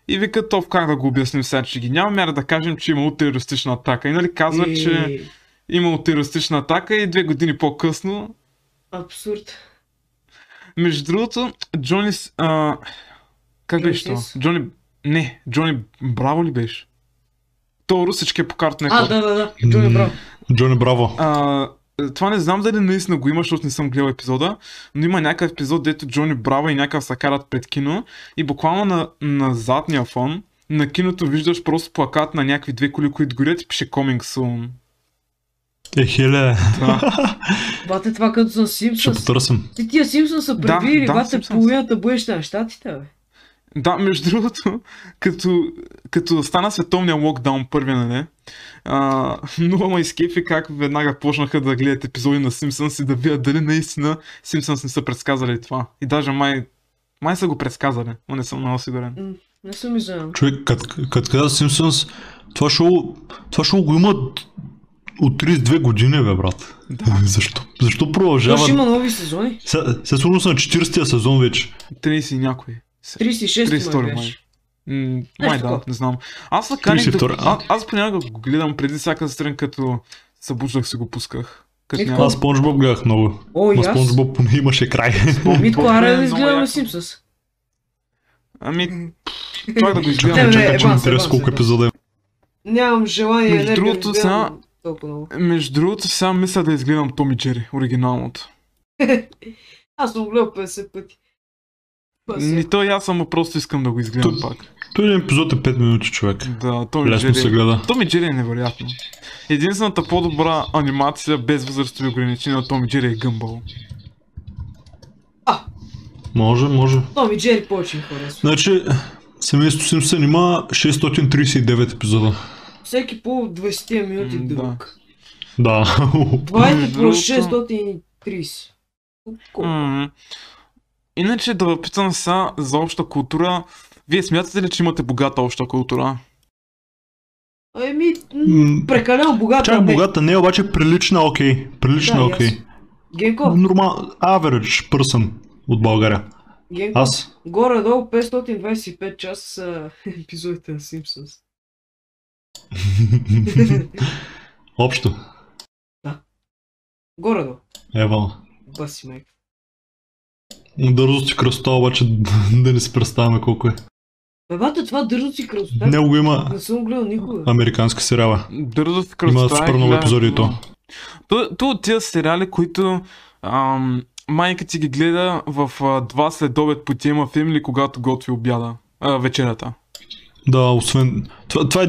И викат, как да го обясним сега, че ги няма мяра да кажем, че имало терористична атака. И нали казват, че имало терористична атака и 2 години по-късно... Абсурд. Между другото, Джони... Как беше това? Джони... Не, Джони Браво ли беше? То русички е по карта на хората. Да, Джони Браво. Джони Браво. Това не знам дали наистина го има, защото не съм гледал епизода, но има някакъв епизод, дето Джони Браво и някакъв се карат пред кино и буквално на задния фон на киното виждаш просто плакат на някакви 2 коли, които горят и пише Coming Soon. Хеле. Бате, това като за Simpsons. Ще потърсим. Ти тия Simpsons са пребили, бате, половината бъдеща на щатите, бе. Да, между другото, като стана световния локдаун първия, нали? Много ме изкефи как веднага почнаха да гледат епизоди на Simpsons и да видят дали наистина Simpsons не са предсказали това. И даже май са го предсказали, но не съм много сигурен. Не съм изгледал. Човек, като каза Simpsons, това шоу го имат от 32 години, бе, брат. Да. Защо продължава? Защо има нови сезони? Със сигурност на 40-тия сезон вече. 30 и някой. 36 май. Май да, не знам. Аз накарих да... Аз понякога го гледам преди всяка сутрин, като събуждах си го пусках. Аз SpongeBob гледах много. На SpongeBob поне имаше край. Митко, аре да изгледаме Simpsons. Ами, това да го изгледам, че ми интереса колко епизода е. Нямам желание, между другото, сега, сега мисля да изгледам Том и Джери, оригиналното. Аз съм гледал 50 пъти. Не той, аз само просто искам да го изгледам пак. Той епизод е 5 минути, човек. Да, лесно се гледа. Том и Джери е невероятно. Единствената по-добра анимация без възрастови ограничения на Том и Джери е Гъмбъл. Може, може. Том и Джери повече ми харесва. Значи, семейството Симпсън има 639 епизода. Всеки по 20 минути дълъг. Да. 20 плюс 630. Иначе да въпитам сега за обща култура. Вие смятате ли, че имате богата обща култура? Еми, прекалено богата. Чак богата не, обаче прилична окей. Прилична окей. Генко? Нормално, average person. От България. Генко, аз? Горе-долу 525 часа са епизодите на Simpsons. Общо? Да. Горе-долу. Ева. Баси майка. Дързост и кръстота обаче да не се представяме колко е. Бебата, това дързост и кръстота? Не го има. Не съм гледал никога. Американска сериала. Дързост и кръстота. Има супер много епизоди и то. То от тия сериали, които... майка ти ги гледа в 2 следобед по тема филм или когато готви обяда, вечерята. Да, освен... Това е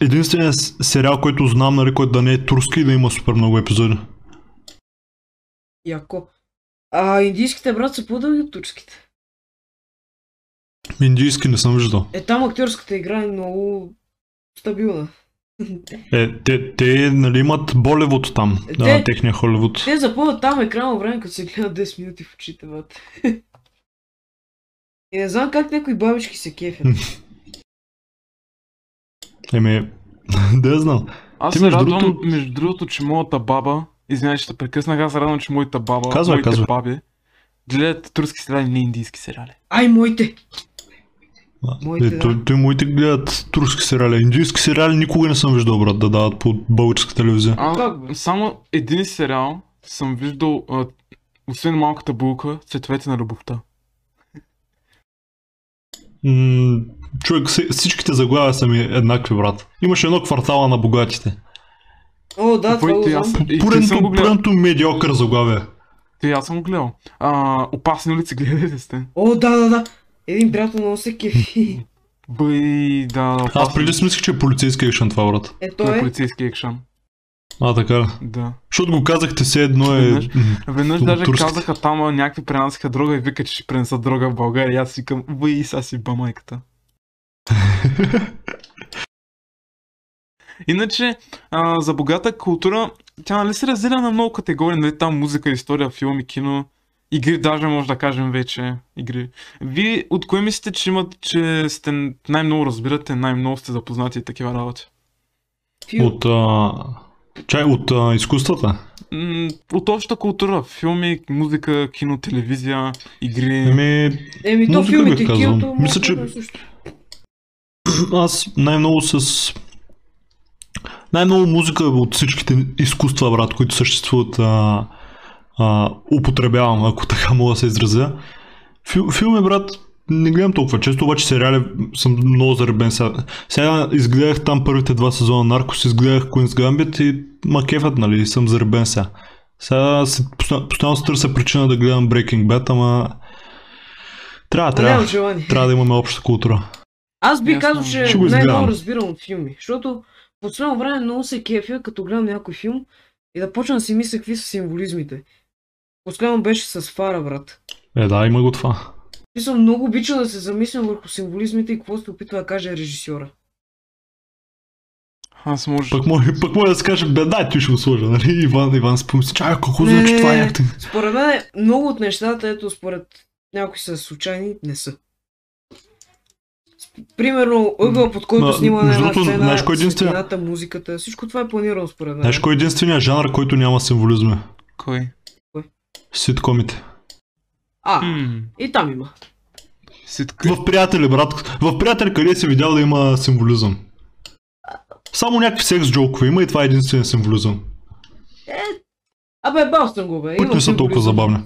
единствения сериал, който знам, нали, който да не е турски и да има супер много епизоди. Яко. А индийските, брат, са по-дълги от турските? Индийски не съм виждал. Е, там актьорската игра е много стабилна. Е, те нали имат Боливуд там, да, техния Холивуд. Те запълват там екранно време, като се гледат 10 минути в очите, бат. И не знам как някои бабички се кефят. Еми, да знам. Аз се радвам, между другото, че моята баба, извинявай, че те прекъснах, аз се радвам, че моята баба, моите баби, гледат турски сериали, не индийски сериали. Ай, моите! Той моите гледат турски сериали, индийски сериали никога не съм виждал, брат, да дават по българска телевизия. Само един сериал съм виждал, освен Малката булка, Цветовете на любовта. Човек, всичките заглавия са ми еднакви, брат. Имаше едно Квартала на богатите. О, да, това го знам. Пуренто медиокър заглавие. Те, аз съм го гледал. Опасни улици, гледайте сте. О, да. Един приятел много се кефи. Бъй, да. Аз преди си мислих, че е полицейски екшън това, брат. Е, той е полицейски екшън. А, така. Да. Защото го казахте все едно е... Веднъж даже казаха там някакви пренасяха дрога и вика, че ще пренесат дрога в България. Аз си към, бъй, са си ба майката. Иначе, за богата култура, тя нали се разделя на много категории, нали там музика, история, филми, кино. Игри, даже може да кажем вече игри. Вие от кое мислите, че имат, че сте най-много разбирате, най-много сте запознати и такива работи? От, от изкуствата? От общата култура. Филми, музика, кино, телевизия, игри... Еми то филмите, киното... Мисля, че... Аз най-много с... Най-много музика от всичките изкуства, брат, които съществуват... употребявам, ако така мога да се изразя. Филми, брат, не гледам толкова често, обаче сериали съм много заребен сега. Сега изгледах там първите 2 сезона Наркос, изгледах Queens Gambit и ма кефът, нали, съм заребен сега. Сега постоянно се търся причина да гледам Breaking Bad, ама... Трябва да имаме обща култура. Аз би казал, че най-много разбирам от филми, защото по цяло време много се кефя, като гледам някой филм, и да почна да си мисля какви са символизмите. Последно беше с фара, брат. Е, да, има го това. Мисля, много обичам да се замислям върху символизмите и какво се опитва да каже режисьора. Аз може... Пък може да се каже, бе, дай ти ще го сложа, нали? Иван спомисли, чай, какво значи това е? Според мен, много от нещата, ето според някои са случайни, не са. Примерно ъгъл, под който снимаме една сцена, светлината, музиката, всичко това е планирано според мен. Знаеш кой е единственият жанр, който няма символизми? Кой? Ситкомите. И там има. В Приятели, брат. В Приятели къде си видял да има символизъм? Само някакви секс джокове има и това е единственият символизъм. Абе, бал съм го, бе. Които не са толкова забавни.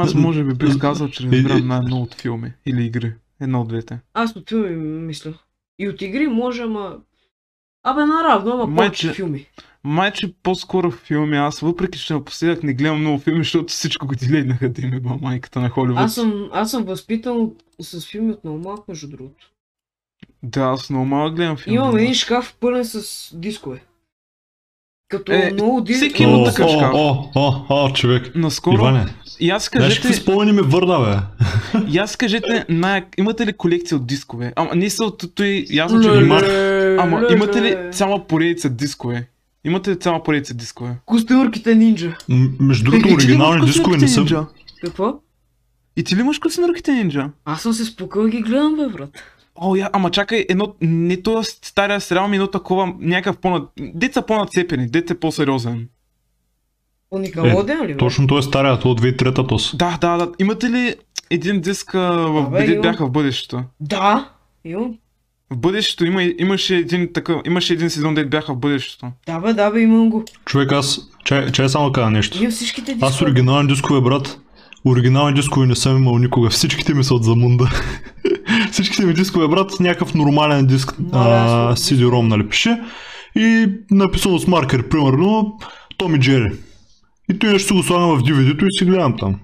Аз може би бих казал, че разбирам най-много от филми или игри. Едно от двете. Аз от филми мисля. И от игри може, ама... Абе, наравно, ама повече филми. Майче по-скоро в филми, аз въпреки че напоследък не гледам много филми, защото всичко го делейнаха да им еба майката на Холивуд. Аз съм възпитан с филми от много малък, между другото. Да, аз много малък гледам филми. Имам един шкаф пълен с дискове. Като много дискове. Всеки има такъв шкаф. Човек. Наскоро... Иване, нашите спомени ме върна, бе. И аз кажете, имате ли колекция от дискове? Ама не са от той, ясно, че ама имате ли цяла поредица дискове? Имате ли цяла поредица дискове? Костенурките Нинджа. Между другото, оригинални дискове не са. Какво? И ти ли имаш Костенурките Нинджа? Аз съм се спукал и ги гледам, бе, брат. О, ама чакай, едно, не този стария сериал, едно такова, някакъв по-над... Деца по-нацепени, деца по-сериозен. По Никелодеон ли? Точно той е стария, той от 2003-та тос. Да, имате ли един диск бяха в бъдещето? Да, имам. В бъдещето имаше един сезон, дет бяха в бъдещето. Да бе, имам го. Човек, аз... Чай само кажа нещо. Аз оригинални дискове, брат. Оригинални дискове не съм имал никога. Всичките ми са от Замунда. Всичките ми дискове, брат, с някакъв нормален диск CD-ROM, нали пише. И написано с маркер, примерно, Том и Джери. И той нещо го слагам в DVD-то и си гледам там.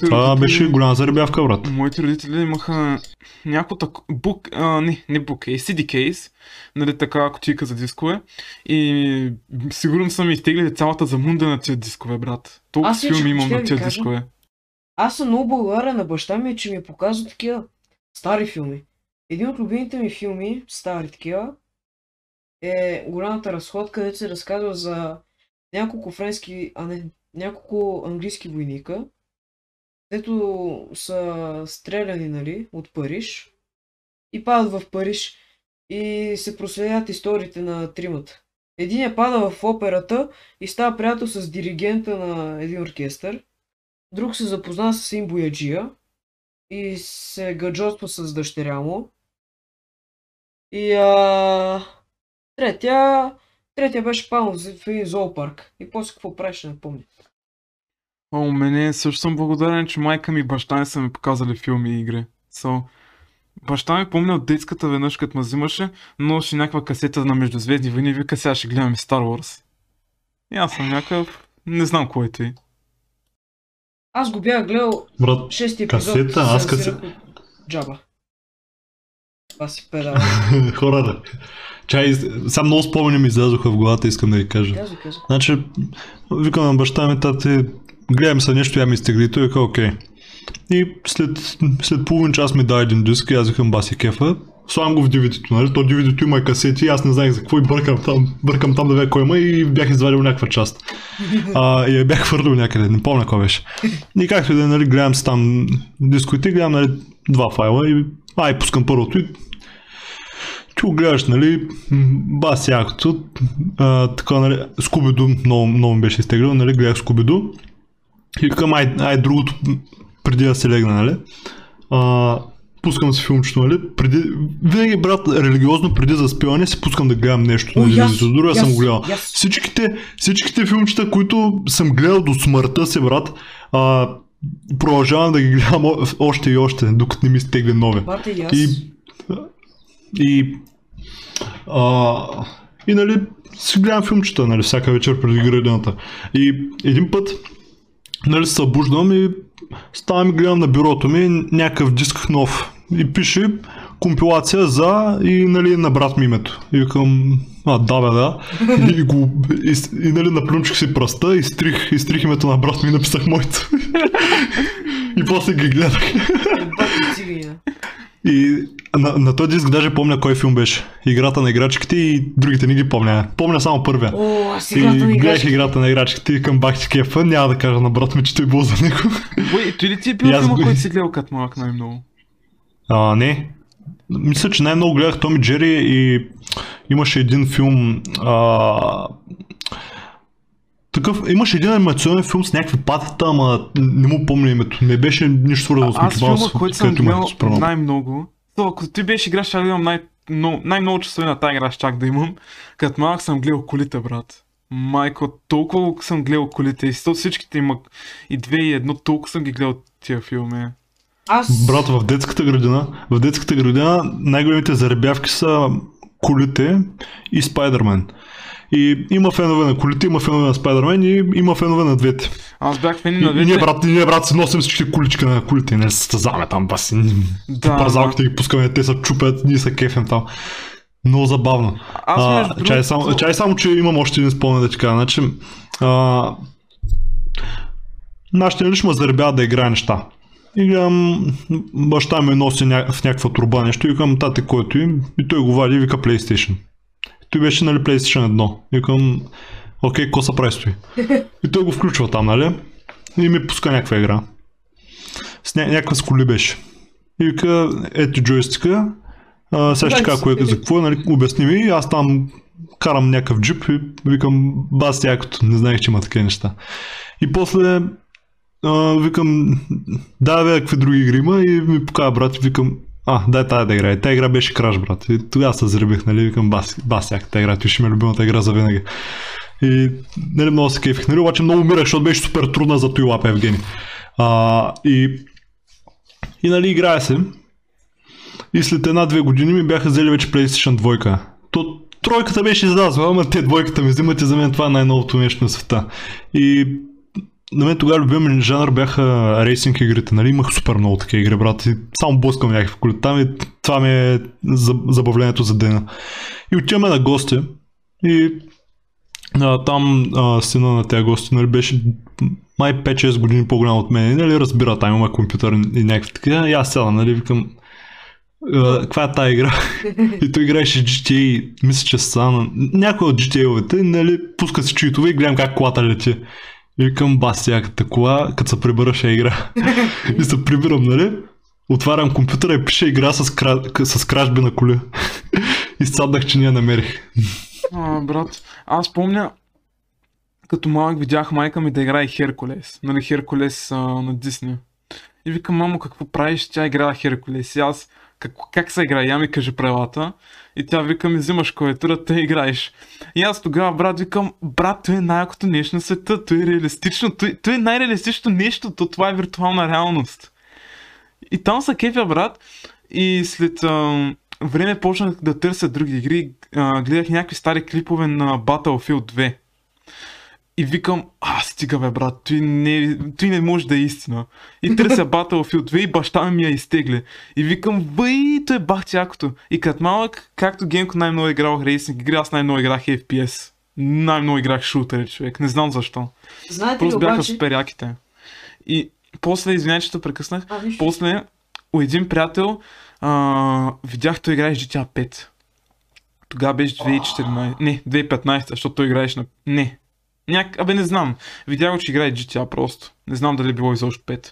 Това беше голяма заребявка, брат. Моите родители имаха някакво CD кейс, нали така кутийка за дискове и сигурно са ми изтеглили цялата замунда на тия дискове, брат. Толкова филми имам на тия дискове. Аз съм много благодарен на баща ми, че ми показва такива стари филми. Един от любимите ми филми, стари такива, е Голямата разходка, където се разказва за няколко английски войника, дето са стреляни, нали, от Париж и падат в Париж и се проследят историите на тримата. Единият пада в операта и става приятел с диригента на един оркестър, друг се запозна с един бояджия и се гаджотства с дъщеря му и третия беше паднал в един зоопарк и после какво прави ще не помня. О, мене също съм благодарен, че майка ми и баща ми са ми показали филми и игри. Баща ми помня от детската веднъж, като ме взимаше, но ще някаква касета на Междузвездни войни и вика, сега ще гледаме Star Wars. И аз съм някакъв... не знам кой е ти. Аз го бях гледал 6-ти епизод. Касета, аз касета... Джаба. Това си педава. Хора, да. Чай, сам много спомени ми излязоха в главата, искам да ги кажа. Значи, викам на баща ми, тати... Гледам се нещо, я ми стегли, той века окей. И след половин час ми дай един диск и аз викам баси кефа. Слагам го в DVD-то, нали? То DVD-то има и касети, аз не знаех за какво и бъркам там да ве кой има и бях извадил някаква част. И я бях хвърлил някъде, не помня кой беше. И както и да, нали, гледам се там дисковите, гледам, нали, два файла и пускам първото и... Ти го гледаш, нали, баси якото, така, нали, Scooby-Doo, много ми беше изтеглил, нали, гледах Scooby-Doo. И към другото, преди да се легна, нали? Пускам си филмчето, нали? Винаги, брат, религиозно, преди за спиване, си пускам да гледам нещо на телевизията. Друга съм го гледал. Всичките филмчета, които съм гледал до смъртта си, брат, продължавам да ги гледам още и още, докато не ми стегне нови. И нали, си гледам филмчета, нали, всяка вечер преди градината. И един път, нали, се събуждам и ставам и гледам на бюрото ми някакъв диск нов и пише компилация за и, нали, на брат ми името и викам, да и нали, наплюнчих си пръста и изтрих името на брат ми и написах моето и после ги гледах и на този диск даже помня кой филм беше, Играта на играчките и другите не ги помня, помня само първия. И гледах Играта на играчките и към бахти кефа, няма да кажа на брат ми, че той било за него. Той ли ти е бил филма, който си гледал като малък най-много? Не. Мисля, че най-много гледах Том и Джери и имаше един филм... Имаше един анимационен филм с някакви патета, ама не му помня името. Не беше нищо свързано с Микибал, с което имах спрямо. Най-много. Ако ти беше играч, ще да имам най-много часове на тази игра, чак да имам. Като малък съм гледал Колите, брат. Майко, толкова съм гледал колите и сто всичките има и 2 и 1, толкова съм ги гледал тия филми. Аз... Брат, в детската градина най-големите заребявки са колите и Spider-Man. И има фенове на колите, има фенове на Spider-Man и има фенове на двете. Аз бях фен на двете. Ние брат си носим всички колички на колите, не състезаваме там баси. Да, парзалките ги пускаме, те се чупят, ние се кефем там. Много забавно. Чай само, че имам още един спомен да ти кажа. Значи, нашите лично ме заребяват да играя неща. И гледам, баща ме носи в някаква труба нещо и към тате, който им, и той го вади и вика PlayStation. Той беше, нали, PlayStation 1. И към, окей, какво се прави стои? И той го включва там, нали? И ми пуска някаква игра. С някаква с коли беше. И вика, ето джойстика. Сега ще кажа кое за какво е, нали, обясни ми, аз там карам някакъв джип и викам бас якото, не знаех, че има такива неща. И после викам, да бе, какви други игри има и ми покажа брат и викам, дай тая да играе, тая игра беше Краш, брат. И тогава се заребих, нали, викам бас яката игра, ти ще ми е любимата игра за винаги. И нали, много се кефих, нали, обаче много умирах, защото беше супер трудна за той лапа, Евгений. И нали, играя се. И след 1-2 години ми бяха взели вече PlayStation 2. То тройката беше излязла, ама те двойката ми взимат и за мен това е най-новото нещо на света. И на мен тогава любим жанр бяха рейсинг игрите, нали, имах супер много такива игри, брат, и само блъскам някакви коли там и това ми е забавлението за дена. И отиваме на гости и там сина на тези гости, нали, беше май 5-6 години по-голям от мен, нали, разбира, там има компютър и някакви такива, и аз сядам, нали, викам, каква е тая игра? И той играеше GTA, мисля, че са някои от GTA-овете, нали, пуска си чуитове и гледам как колата лети. И викам, бас яката кола, като се прибера ще игра. И се прибирам, нали, отварям компютъра и пише игра с кражби на коли. И саднах, че не я намерих. Брат, аз помня, като малък видях майка ми да играе Херкулес. Нали, Херкулес на Дисни. И викам, мамо, какво правиш? Тя играе Херкулес. И аз, как се играе? Я ми кажи правилата. И тя вика, ми взимаш клавиатурата и играеш. И аз тогава, брат, викам, брат, той е най-якото нещо на света, той е реалистично, той е най-реалистично нещо, това е виртуална реалност. И там се кефя, брат, и след време почнах да търся други игри, гледах някакви стари клипове на Battlefield 2. И викам, стига бе, брат, той не може да е истина. И търся Battlefield 2 и баща ми я изтегли. И викам, той бахте якото. И като малък, както Генко най-много играл рейсинг игри, аз най-много играх FPS. Най-много играх шутери, човек, не знам защо. Знаете ли, просто бяха обаче... супер яките. И после, извиняй, че те прекъснах, после у един приятел видях, той играе GTA 5. Тогава беше 2014, не, 2015, защото той играеш на... Не. Абе не знам, видях го, че играе GTA просто, не знам дали било изобщо 5.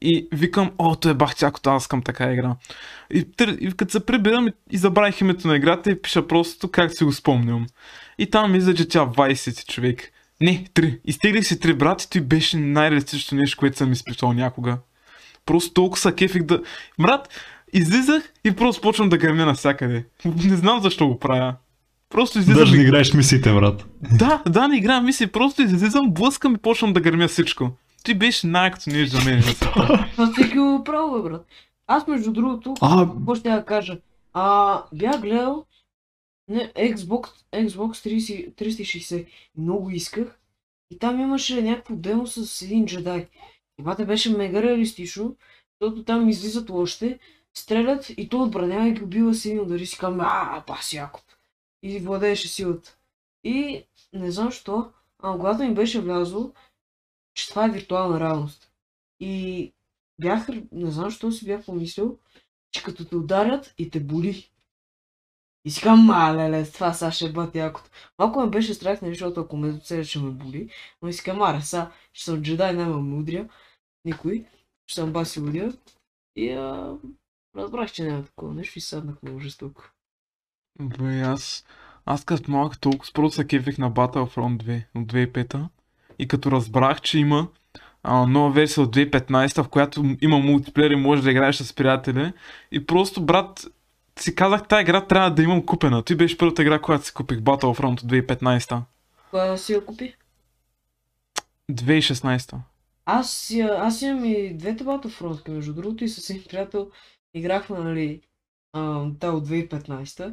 И викам, той е бахтякото, аз искам така игра. И като се прибирам и забравих името на играта и пиша просто как си го спомням. И там излезе GTA 20, човек. Не, 3. Изтеглих си 3, брат, и той беше най-реалистично нещо, което съм изпитал някога. Просто толкова са кефих да... Брат, излизах и просто почвам да гърмя навсякъде. Не знам защо го правя. Просто излизам. Даже не играеш мисиите, брат. Да, не играя мисии, просто излизам, блъскам и почвам да гърмя всичко. Ти беше най-якото нещо за мен. Това си го правил, брат. Аз между другото, какво ще я кажа? Бях гледал Xbox 360. Много исках. И там имаше някакво демо с един джедай. И бате беше мега реалистично, защото там излизат още, стрелят и то отбранява и ги убива с един удар и си казвам, бас яко. И владееше силата. И не знам защо, ама когато ми беше влязло, че това е виртуална реалност. И бях, не знам защо си бях помислил, че като те ударят и те боли. И си казвам, мале, това са ще бъде якото. Малко ме беше страх, защото ако ме доцелят, ще ме боли. Но и си казвам, ще съм джедай, няма ме удря никой, ще съм баси удря. И разбрах, че няма такова нещо и седнах много жестоко. Бе, аз като малък толкова просто се кефих на Battlefront 2 от 2005-та и като разбрах, че има нова версия от 2015-та, в която има мултиплеер и можеш да играеш с приятели и просто, брат, си казах, тая игра трябва да имам купена. Той беше първата игра, която си купих, Battlefront от 2015-та. Кога си я купи? 2016-та. Аз имам и двете Battlefront, между другото, и със един приятел играхме, нали, та от 2015-та.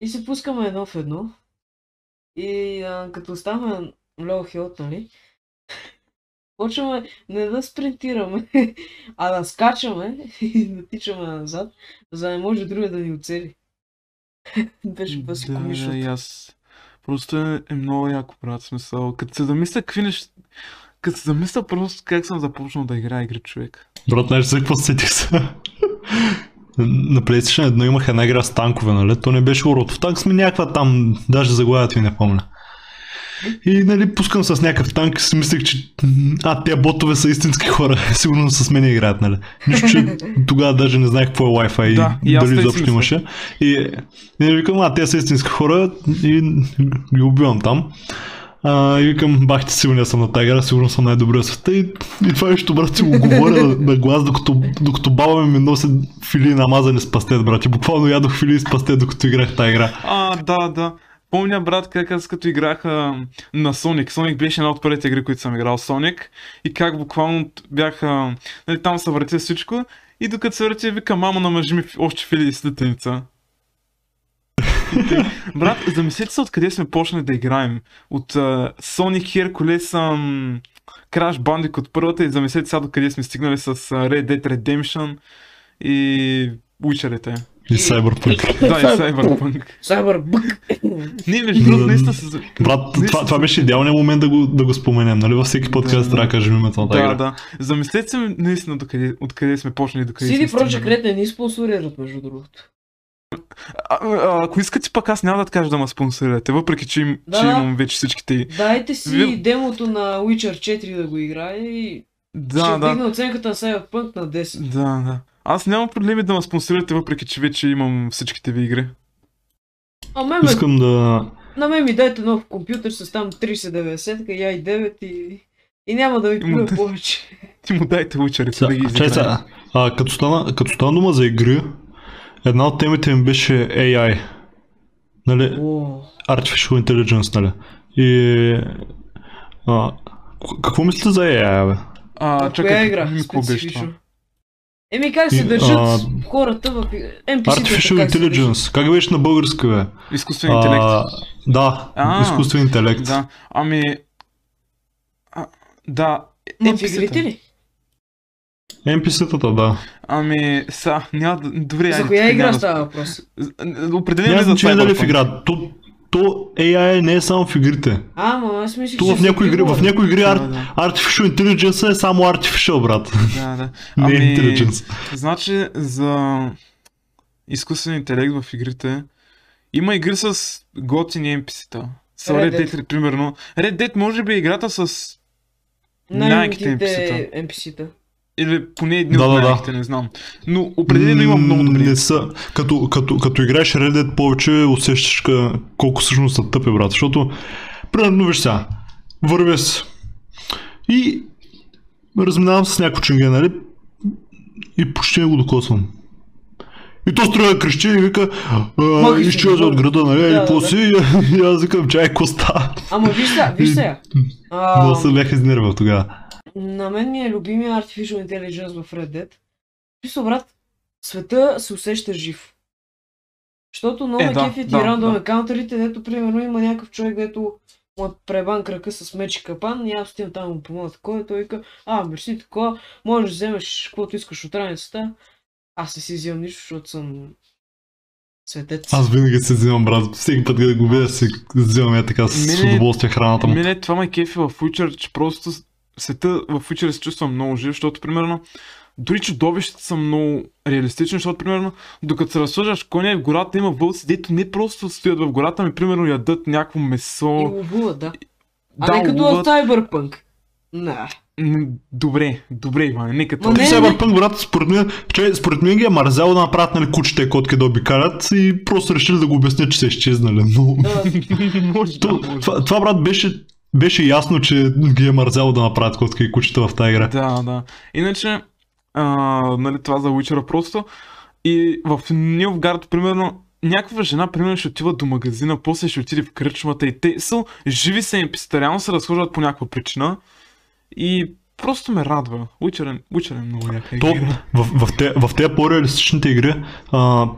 И се пускаме едно в едно. И като оставаме лео хилт, нали, почваме не да спринтираме, а да скачаме и да тичаме назад, за да не може другия да ни оцели. Беше пъси комишното. Да, аз... Просто е много яко, брат, смисъл. Като се замисля какви неща... Като се замисля просто как съм започнал да играя игри, човек. Брат, знаеш за какво сетих се? На PlayStation 1 имах една игра с танкове, нали? То не беше World of Tanks, ми някаква там, даже заглавието ми не помня. И нали пускам с някакъв танк и си мислех, че тия ботове са истински хора, сигурно с мен играят, нали. Нищо, че тогава даже не знаех какво е Wi-Fi, да, и дали изобщо имаше. И викам, те са истински хора и ги убивам там. И викам, бахте, сигурно съм на тази игра, сигурно съм най-добрия света и това нещо, брат, си го говоря на глас, докато баба ми носи фили намазани с пастет, брат, и буквално ядох фили с пастет, докато играх тази игра. Да. Помня, брат, като играх на Sonic. Sonic беше една от първите игри, които съм играл Sonic. И как буквално бяха... Нали, там се върти всичко. И докато се върти, вика, мама, намажи ми още фили и слетеница. Брат, замислете се откъде сме почнали да играем. От Sonic, Hercules, Crash Bandicoot от първата. И замислете сега докъде сме стигнали с Red Dead Redemption и Witcher-ите. И Cyberpunk. Да, и Cyberpunk. Не, между другото, наистина се... Брат, това беше идеалният момент да го споменем, нали? Във всеки подкаст трябва да кажем името на тази игра. Да. Замислете се наистина откъде сме почнали и докъде сме стигнали. CD Projekt Red не ни спонсорират, между другото. Ако искате, пък аз няма да кажа да ме спонсорирате, въпреки че имам вече всичките... Дайте си демото на Witcher 4 да го играе и... Ще вдигна оценката на Cyberpunk на 10. Да. Аз нямам проблеми да ме спонсорирате, въпреки че вече имам всичките ви игри. Искам да... На мен ми дайте нов компютър с там 3090-ка, я и 9 и няма да ви плюя повече. Ти му дайте лучерите да ги изиграем. Като стана дума за игри, една от темите ми беше AI. Нали? Artificial Intelligence, нали? И... Какво мислите за AI, бе? Коя игра специфично? Как се държат хората в NPC-тата? Artificial Intelligence. Как беше на българска, бе? Изкуствен интелект. Да, изкуствен интелект. Да. NPC-тата ли? NPC-тата, да. Добре, за коя игра става въпрос? Определено ли за това е въпрос? То AI не е само в игрите. Аз мислих, че в някои игри Artificial Intelligence е само Artificial, брат. Да. Не е Intelligence. Значи за изкуствен интелект в игрите има игри с готини NPC-та. С Red Dead, примерно. Red Dead може би е играта с най-яките NPC-та. Или поне едни от най-яките, не знам. Но определено има много добри. Не са. Като играеш Red Dead повече усещаш колко всъщност са тъпи, брат. Защото, примерно, виж сега, вървя се и разминавам с някой ченге, нали? И почти не го докосвам. И то струва крещи и вика, изчезва от града, нали? И после аз викам, чай, коста. Виж сега. Много се бях изнервал тогава. На мен ми е любимия Artificial Intelligence в Red Dead. Писал, брат, света се усеща жив. Защото много кефи ти рандом екаунтерите, дето примерно има някакъв човек, дето му е пребан крака с меч и капан, и аз стигам там му помогна такова и той вика, мерси такова, можеш да вземеш каквото искаш от раницата. Аз не си взимам нищо, защото съм светец. Аз винаги се взимам, брат, всеки път да го видя си взимам така с удоволствие храната му. Мене това ме кефи в Witcher, че просто света в Witcher се чувства много жив, защото примерно дори чудовищата са много реалистични, защото примерно докато се разсъждаш коня в гората има вълци, дето не просто стоят в гората, ами примерно ядат някакво месо. И ловуват, да. Не като в Cyberpunk. Добре, Иване, не като... Ти Cyberpunk, брат, според мен ги е мързало да направят, нали, кучета и котки да обикарят и просто решили да го обяснят, че са изчезнали, но... Това, брат, беше ясно, че ги е мързало да направят котки и кучета в тази игра. Да. Иначе, нали, това за Witcher-а просто. И в Нилфгард, примерно, някаква жена, примерно, ще отива до магазина, после ще отиде в кръчмата и те са живи се NPC-та, реално се разхождат по някаква причина и просто ме радва. Witcher е много яка игра. В тези по-реалистичните игри,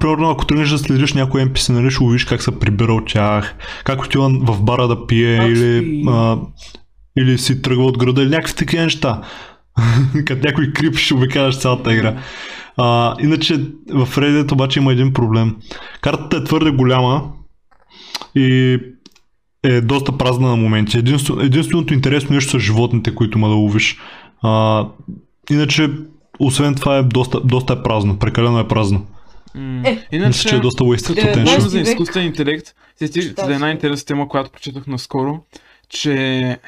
примерно ако тръгнеш да следиш някой NPC, нали ще увидиш как се прибира от тях, как отива в бара да пие или си тръгва от града или някакви такива неща. Като някой крип ще обикаляш цялата игра. Иначе в Reddit обаче има един проблем. Картата е твърде голяма и е доста празна на моменти. Единственото интересно нещо са животните, които има да ловиш. Иначе, освен това е доста е празно, прекалено е празно. Мисля, че е доста wasted potential. За изкуствен интелект, за една интересна тема, която прочитах наскоро, че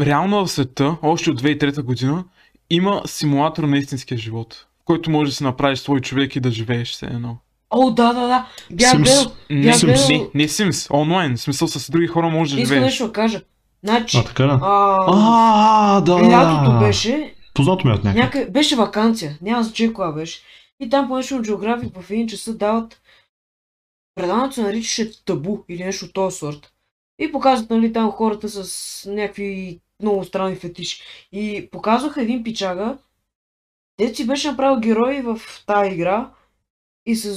реално в света, още от 2003 година, има симулатор на истинския живот, в който можеш да си направиш свой човек и да живееш все едно. О, да. Не Sims, онлайн, в смисъл с други хора можеш да живееш. Искам да кажа. Значи, лятото беше, познато ми от някъде. Беше ваканция, няма значение коя беше. И там по нещо от география в 1 часа дават, предаването се наричаше табу или нещо от този сорт. И показват, нали, там хората с някакви много странни фетиши. И показваха един пичага, дето си беше направил герои в тази игра и с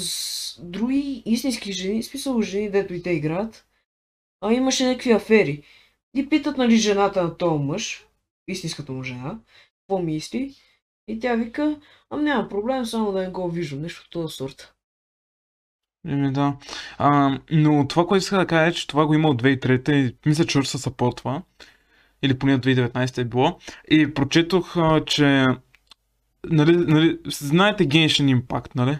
други истински жени, списал жени, дето и те играят, имаше някакви афери. И питат, нали, жената на този мъж, истинската му жена, какво мисли, и тя вика, няма проблем, само да не го виждам, нещо от този сорт. Да. Но това, което иска да кажа е, че това го има от 2003 и мисля, че се съпортва. Или поне от 2019 е било. И прочетох, че... Нали, знаете Genshin Impact, нали?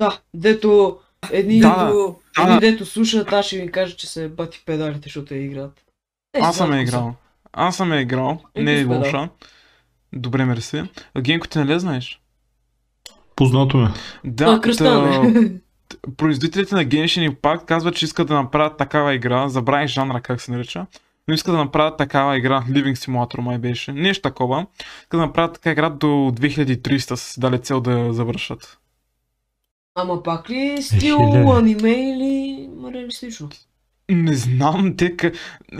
Да, дето... Дето слушат, аз ще ви кажа, че се бати педалите, защото я играят. Аз съм я играл. Не е лоша. Добре, мерси. Генко, ти не ли знаеш? Познато ме. Да, производителите на Genshin Impact казват, че искат да направят такава игра, забравих жанра как се нарича, но искат да направят такава игра, Living Simulator май беше, нещо такова, искат да направят такава игра до 2300 са дали цел да завършат. Ама пак ли стил, аниме или реалистично? Не знам,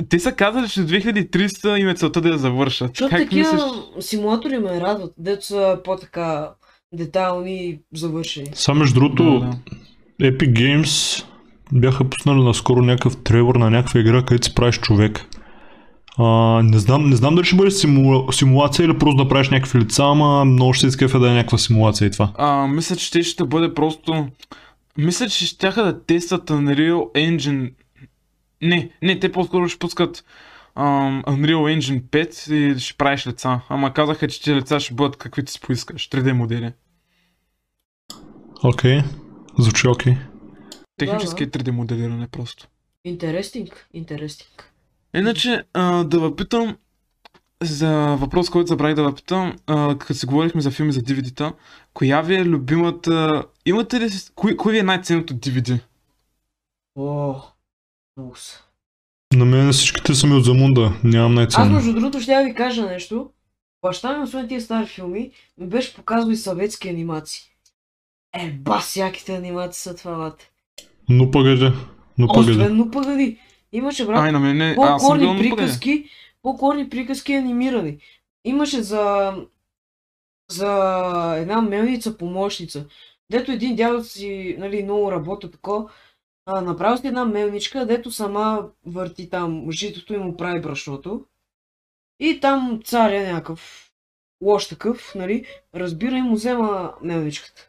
те са казали, че до 2300 им е целта да я завършат. Защото такива симулатори ме радват, дето са по-така детайлни завършени. Само между другото, Epic Games бяха пуснали наскоро някакъв трейлър на някаква игра, където си правиш човек. Не знам дали ще бъде симулация или просто да правиш някакви лица, ама много ще искаха да е някаква симулация и това. Мисля, че ще бъде просто... Мисля, че щяха да тестват Unreal Engine... Не, те по-скоро ще пускат Unreal Engine 5 и ще правиш лица. Ама казаха, че тези лица ще бъдат каквито си поискаш, 3D модели. Окей, звучи окей. Технически 3D моделиране просто. Интересинг. Иначе да въпитам за въпрос, който забравих да въпитам, като си говорихме за филми за DVD-та, коя ви е любимата... Имате ли... Кой ви е най-ценното DVD? На мен всичките са ми от Замунда, нямам най-ценно. Аз между другото ще я ви кажа нещо. Баща ми, освен тия стари филми, ми беше показал и съветски анимации. Бас, яките анимации са това, бате. Ну пъгади. Имаше, брат, по-корни приказки анимирани. Имаше за една мелница помощница. Дето един дядо си, нали, много работа такова. Направи си една мелничка, дето сама върти там житото и му прави брашното. И там царя някакъв лош такъв, нали, разбира и му взема мелничката.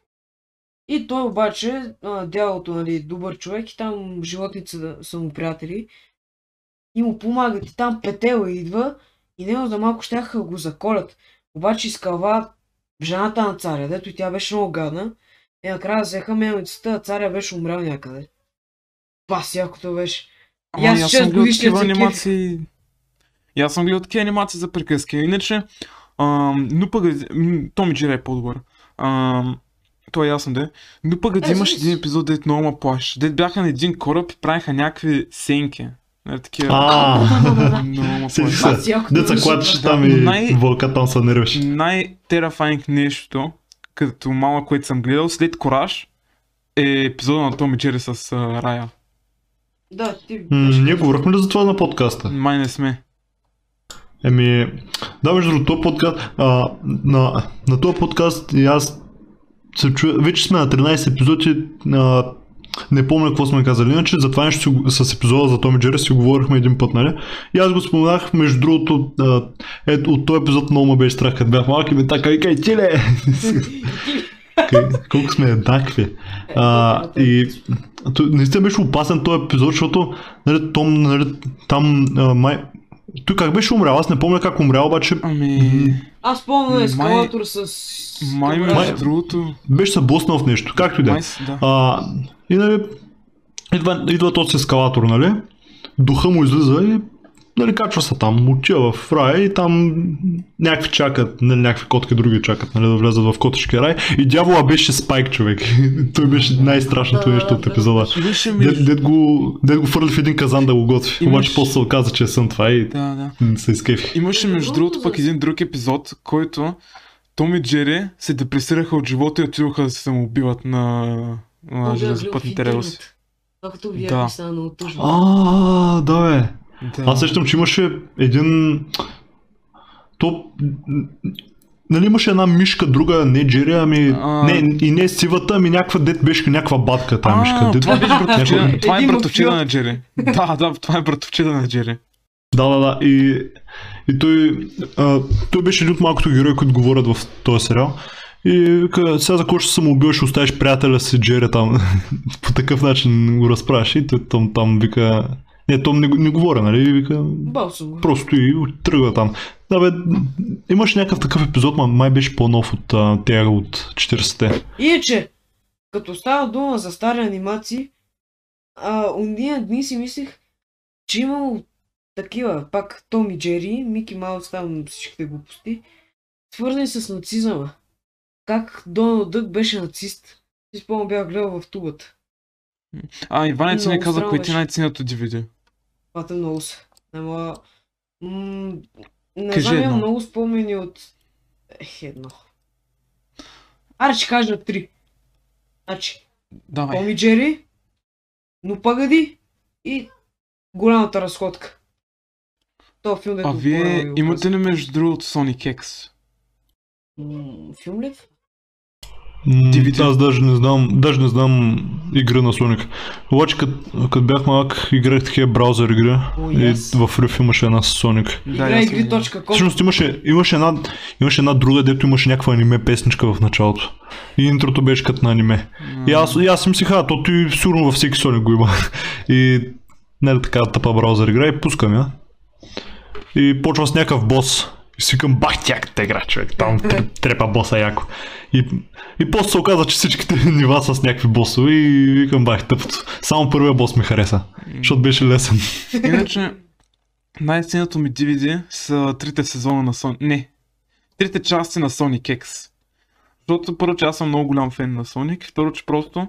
И той обаче, дялото, нали, добър човек и там животници са му приятели и му помагат и там петела идва и него за малко щяха го заколят. Обаче изкълва жената на царя, дето и тя беше много гадна и накрая взеха мелницата, а царя беше умрял някъде. Бас, якото беше. И аз ще отговище за анимации. И аз съм гледал такива анимации за приказки. Иначе, но пък Том и Джери е по-добър. Това е ясно, да е. Но пък да имаш един епизод, дед много ма плаши. Дед бяха на един кораб и правиха някакви сенки. Такива... Много ма плаши. Дед са клатиш там и вълка там са нервиш. Най-терафайнг нещо, като малко, което съм гледал, след Кораж, е епизода на Том и Джери с Рая. Да, ти... Ние говорихме ли за това на подкаста? Май не сме. Еми, да, между другото, този подкаст, на този подкаст и аз се чуя, вече сме на 13 епизоди, не помня какво сме казали, иначе за това нещо с епизода за Том и Джери си говорихме един път, нали? И аз го споменах, между другото, ето от този епизод много ме беше страх, като бях малък и бе така, викай, чиле! Колко сме еднакви. И наистина беше опасен този епизод, защото нали, Том, нали, там май... Той как беше умрял? Аз не помня как умрял, обаче... Аз помня ескалатор с... Май другото... Беше се блъснал в нещо, както и да. И нали... Идва този с ескалатор, нали? Духа му излиза и... Нали, качва се там, отива в рая и там някакви чакат, нали, някакви котки други чакат, нали, да влезат в котешки рай. И дявола беше Спайк, човек. Той беше най-страшното нещо от епизода. Дед го фърли в един казан да го готви. Обаче после се оказа, че е сън това и се изкефи. Имаше между другото пък един друг епизод, който Том и Джери се депресираха от живота и отидоха да се самоубиват на железопътните релси. Както вярвам се на отъжно. Да бе. Да. Аз сещам, че имаше един... Нали имаше една мишка, друга, не Джери, ами... Не, и не сивата, ами някаква дет беше, някаква батка тая мишка. Това е братовчеда на Джери. Да, това е братовчеда на Джери. Да, и той беше един от малкото герои, които говорят в този сериал. И сега за кой ще самоубил, ще оставиш приятеля си Джери там. По такъв начин го разправяш и той там вика... Не, Том не говоря, нали, вика, просто и тръгва там. Да бе, имаш някакъв такъв епизод, май беше по-нов от тяга от 40-те. Иначе, като става дума за стари анимации, уния дни си мислих, че имало такива, пак Том и Джери, Мики Маус там всичките глупости, свързани с нацизъма. Как Доналд Дък беше нацист, си спомням бях гледал в тубата. Иванец не каза, кой ти най-ценят от DVD. Това е много са. Не знам, имам много спомени от... едно. Аре, ще кажа три. Значи, Том и Джери, Но пагади и голямата разходка. Това филм, дето... А вие имате ли между другото Sonic X? Филм ли? Аз даже не знам игра на Sonic. Обаче като бях малък играх такива браузър игри и в Риф имаше една с Sonic. Всъщност имаше една друга, дето имаше някаква аниме песничка в началото. И интрото беше като на аниме. И аз мислех, то ти сигурно във всеки Sonic го има. И не така тъпа браузър игра и пускам я. И почва с някакъв бос. И си към бахтяката игра, човек, там трепа боса яко. И после се оказа, че всичките нива са с някакви босове и викам бах тъпото. Само първия бос ми хареса, защото беше лесен. Иначе, най-ценното ми DVD са трите сезона на Sonic... Не, трите части на Sonic X. Защото първо, че аз съм много голям фен на Sonic, второ, че просто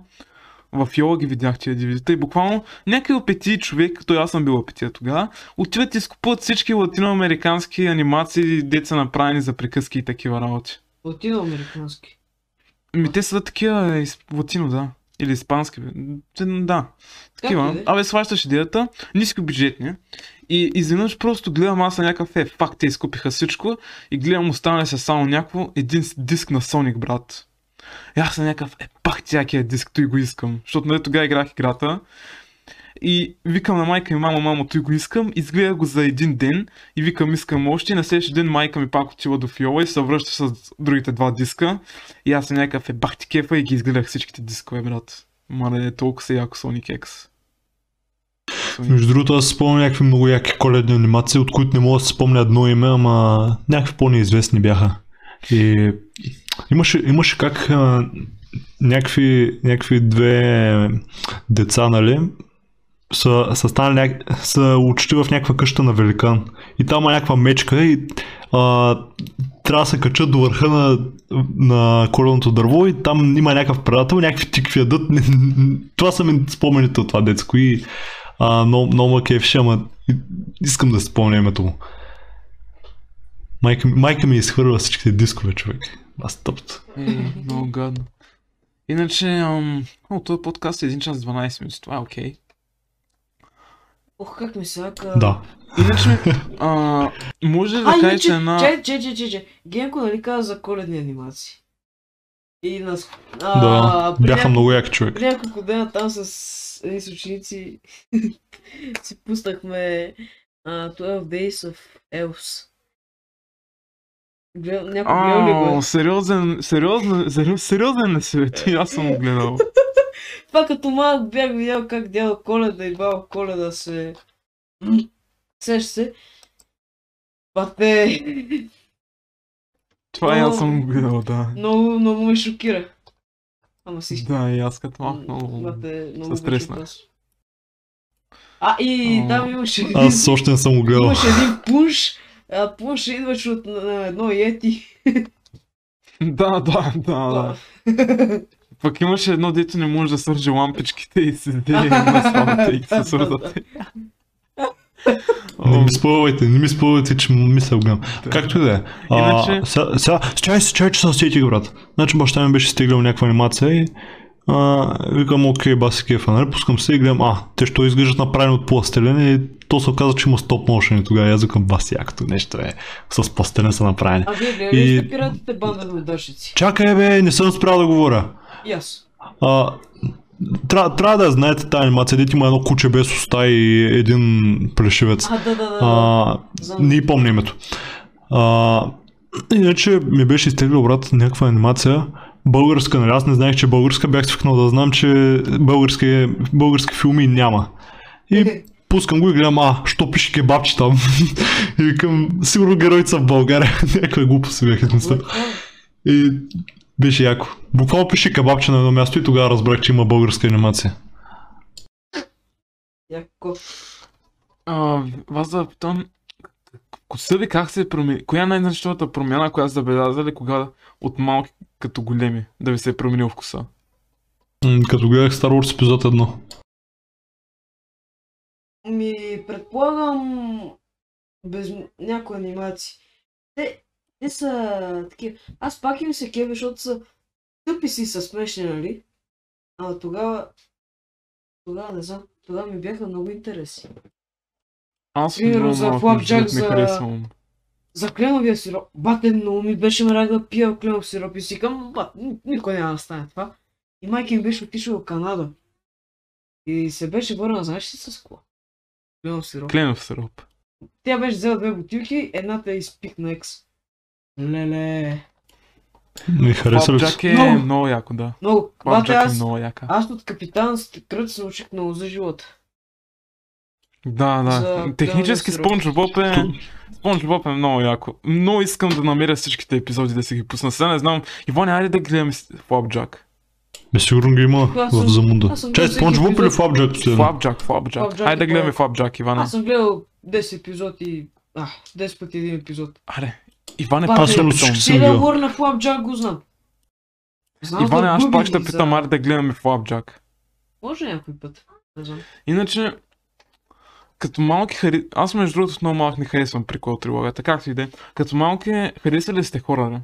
в Йола ги видях тия DVD-та и буквално някакви опетии човек, като аз съм бил опетия тогава, отиват и скупуват всички латиноамерикански анимации, деца направени за приказки и такива работи. Латиноамерикански? Те са такива латино, да. Или испански, да. Такива. Сващаш идеята, ниско бюджетни. И изведнъж просто гледам аз на някакъв факт, те изкупиха всичко и гледам останали се само някакво един диск на Sonic, брат. И аз съм някакъв, пак тякия диск, той го искам, защото нали тогава играх играта и викам на майка ми, мамо, той го искам, изгледах го за един ден и викам, искам още, на следващия ден майка ми пак отива до Фиола и се връща с другите два диска и аз съм някакъв, бах ти кефа и ги изгледах всичките дискове, брат. Мале, толкова са яко Sonic X. Между другото, аз спомням някакви много яки коледни анимации, от които не мога да се спомня едно име, ама някакви по-неизвестни бяха. И имаше как някакви две деца, нали, са учти в някаква къща на великан. И там е някаква мечка и трябва да се качат до върха на коленото дърво и там има някакъв предател, някакви тикви ядат. Това са ми спомените от това детско и много ма кефеше, ама искам да спомня името му. Майка ми изхвърля всичките дискове, човек. Аз тъпто. Много гадно. Иначе, този подкаст е 1 час 12 минути, това е окей. Ох, как ми сака. Да. Иначе, може ли да кажете една... Че, Генко нали каза за коледни анимации? И на... да, бяха много яки, човек. При няколко дена там с едни с ученици си пуснахме 12 Days of Elves. Някой сериозен е свет, и аз съм го гледал. Това като малък бях видял как дядо Коледа и баба Коледа се... Сеща се. Пате... Това и аз съм го гледал, да. Много, много ме шокира. Ама си... Да, и аз като малък много се стреснах. А, и там имаше един... Аз още не съм го гледал. Имаше един пунш. А пуша идваш от едно йети. Да. Пък имаше едно дето не може да свържи лампичките и се дели на слабата и се свързате. Не ми спъвайте, че мисля гледам. Както и да е. Сега, че съм сетих, брат. Значи баща ми беше стигнал някаква анимация и викам, окей, баси кефа, нали? Пускам се и гледам, те ще изглеждат направени от пластелен и то се оказа, че има стоп motion и тогава аз викам, баси якото нещо е, с пластелен са направени. А вие гледали сте пиратите банда на дъжици? Чакай бе, не съм спрял да говоря. И аз. Трябва да я знаете тази анимация, дето има едно куче без уста и един плешивец. Не помня името. Иначе ми беше изтеглил, брат, някаква анимация. Българска, нали? Аз не знаех, че българска, бях свикнал да знам, че български филми няма. И пускам го и гледам, що пише кебабче там? И викам, сигурно героите са в България. Някаква глупост бях измислял. И беше яко. Буквално пише кебабче на едно място и тогава разбрах, че има българска анимация. Яко. Вас да питам, коса ви как се промени? Коя е най-значителната промяна, която забелязали кога от малки като големи, да ви се е променил вкуса? Като гледах Star Wars епизод 1. Предполагам... без някои анимации. Те са такива... Аз пак им се кебе, защото са тъпи си са смешни, нали? А тогава не знам, тогава ми бяха много интересни. Аз примерно за Flapjack, за кленовия сироп. Бате, много ми беше мрак да пия кленов сироп и си към, никой няма да стане това. И майка ми беше отишла в Канада. И се беше върнала, знаеш ли с какво? Кленов сироп. Тя беше взела 2 бутилки, едната е изпикна екс. Леле. Ми хареса ли? Flapjack е много яко, да. Flapjack е много яка. Аз от Капитан Кръц се научих много за живота. Да. Технически SpongeBob е много яко. Много искам да намеря всичките епизоди да си ги пусна. Сега не знам. Иване, айде да гледаме Flapjack. Сигурно ги има в Замунда. Чай, SpongeBob или Flapjack? Flapjack. Айде да гледаме Flapjack, Иване. Аз съм гледал 10 епизоди. 10 пъти един епизод. Аре, Иване, пак ще питам. Ще да говоря на Flapjack, го знам. Иване, аз пак ще питам, айде да гледаме Flapjack. Може някой път. Иначе. Като малки хари... Аз между другото много малък не харесвам прикол трилогията, както и да е. Като малки харесали сте хорора?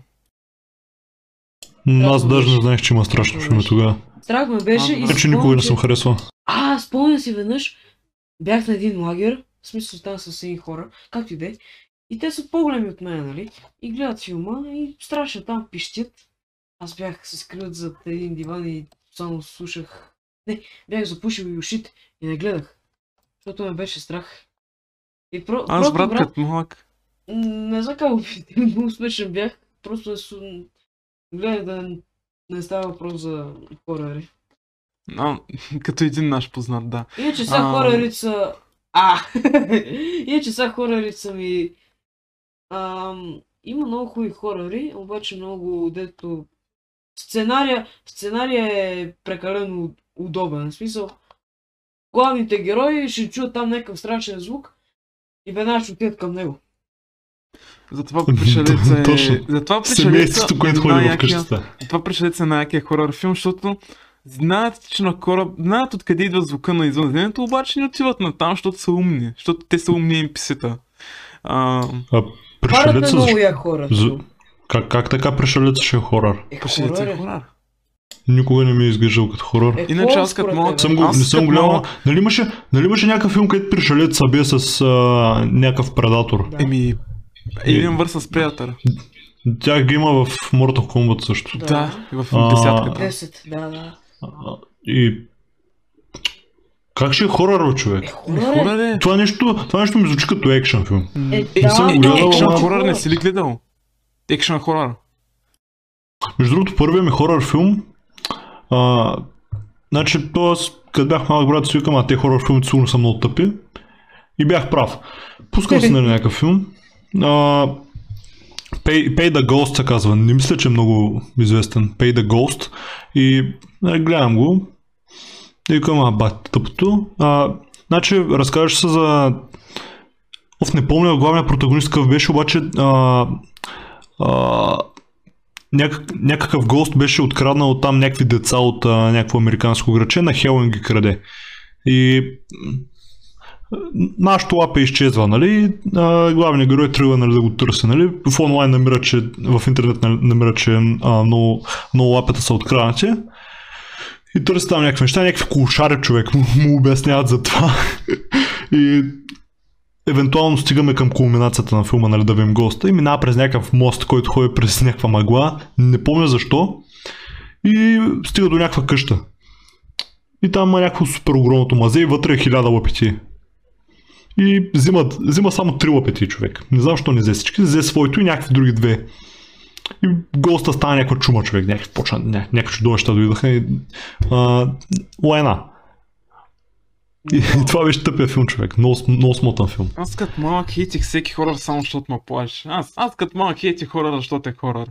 Аз даже не знаех, че има страшно филми тогава. Страх ме беше и че никога не съм харесвал. Спомня си веднъж, бях на един лагер, в смисъл там с един хора, както и да е. И те са по-големи от мен, нали? И гледат филма и страшно там пищят. Аз бях се скрил зад един диван и само слушах... Не, бях запушил и ушите и не гледах. Защото ме беше страх. И аз брат като малък. Не знам какво много смешен бях. Просто гледах да не става въпрос за хорори. Като един наш познат, да. Иначе сега хорори са... Иначе сега хорори са ми... Има много хубави хорори, обаче много дето... Сценария е прекалено удобен, в смисъл. Главните герои ще чуят там някакъв страшен звук и веднага ще отидат към него. Затова Пришелеца е най-якият хорор филм, защото знаят, че на кораб, знаят откъде идва звука на извънземето, обаче не отиват на там, защото са умни, защото те са умни NPC-та. Пришелеца е много як хорор. Как така Пришелеца ще е хорор? Пришелеца е хорор. Никога не ми е изглеждал като хорор. Е, иначе аз като мога... Не съм голяма... Нали имаше някакъв филм, където пришелец са бе с някакъв предатор? Да. Еми... Alien vs Predator. Тях ги има в Mortal Kombat също. Да, в десятката. 10, да. И... Как ще е хорър, човек? Хорър е. Това нещо ми звучи като екшън филм. Не съм гледал... Екшън хорър не си ли гледал? Екшън хорър. Между другото, първият ми хорър филм... Значи, като бях малък брат, си викам, а те хорър филми сигурно са много тъпи. И бях прав. Пускам се на някакъв филм. Pay the Ghost се казва. Не мисля, че е много известен. Pay the Ghost. И гледам го. И към бат тъпото. Значи, разказваше се за... не помня главният протагонист какъв беше, обаче... някакъв гост беше откраднал там някакви деца от някакво американско граче, на Хелен ги краде. И... нашото лапе изчезва, нали? Главният герой трябва, нали, да го търси, нали? В онлайн намира, че... в интернет намира, че много лапета са откраднати. И търси там някакви неща, някакви кулшари, човек му обясняват за това. И евентуално стигаме към кулминацията на филма, нали, да видим госта, и минава през някакъв мост, който ходи през някаква мъгла, не помня защо, и стига до някаква къща. И там има някакво супер огромното мазе и вътре е 1000 лапети. И взима само 3 лапети, човек. Не знам защо не взе всички, взе своето и някакви други две. И госта стана някаква чума, човек, някакви чудовища дойдаха и... лайна. И това беше тъпия филм, човек, много смотан филм. Аз като малък хейтих всеки хорър само защото ме плаши. Аз като малък хейтих хорър, защото е хорър.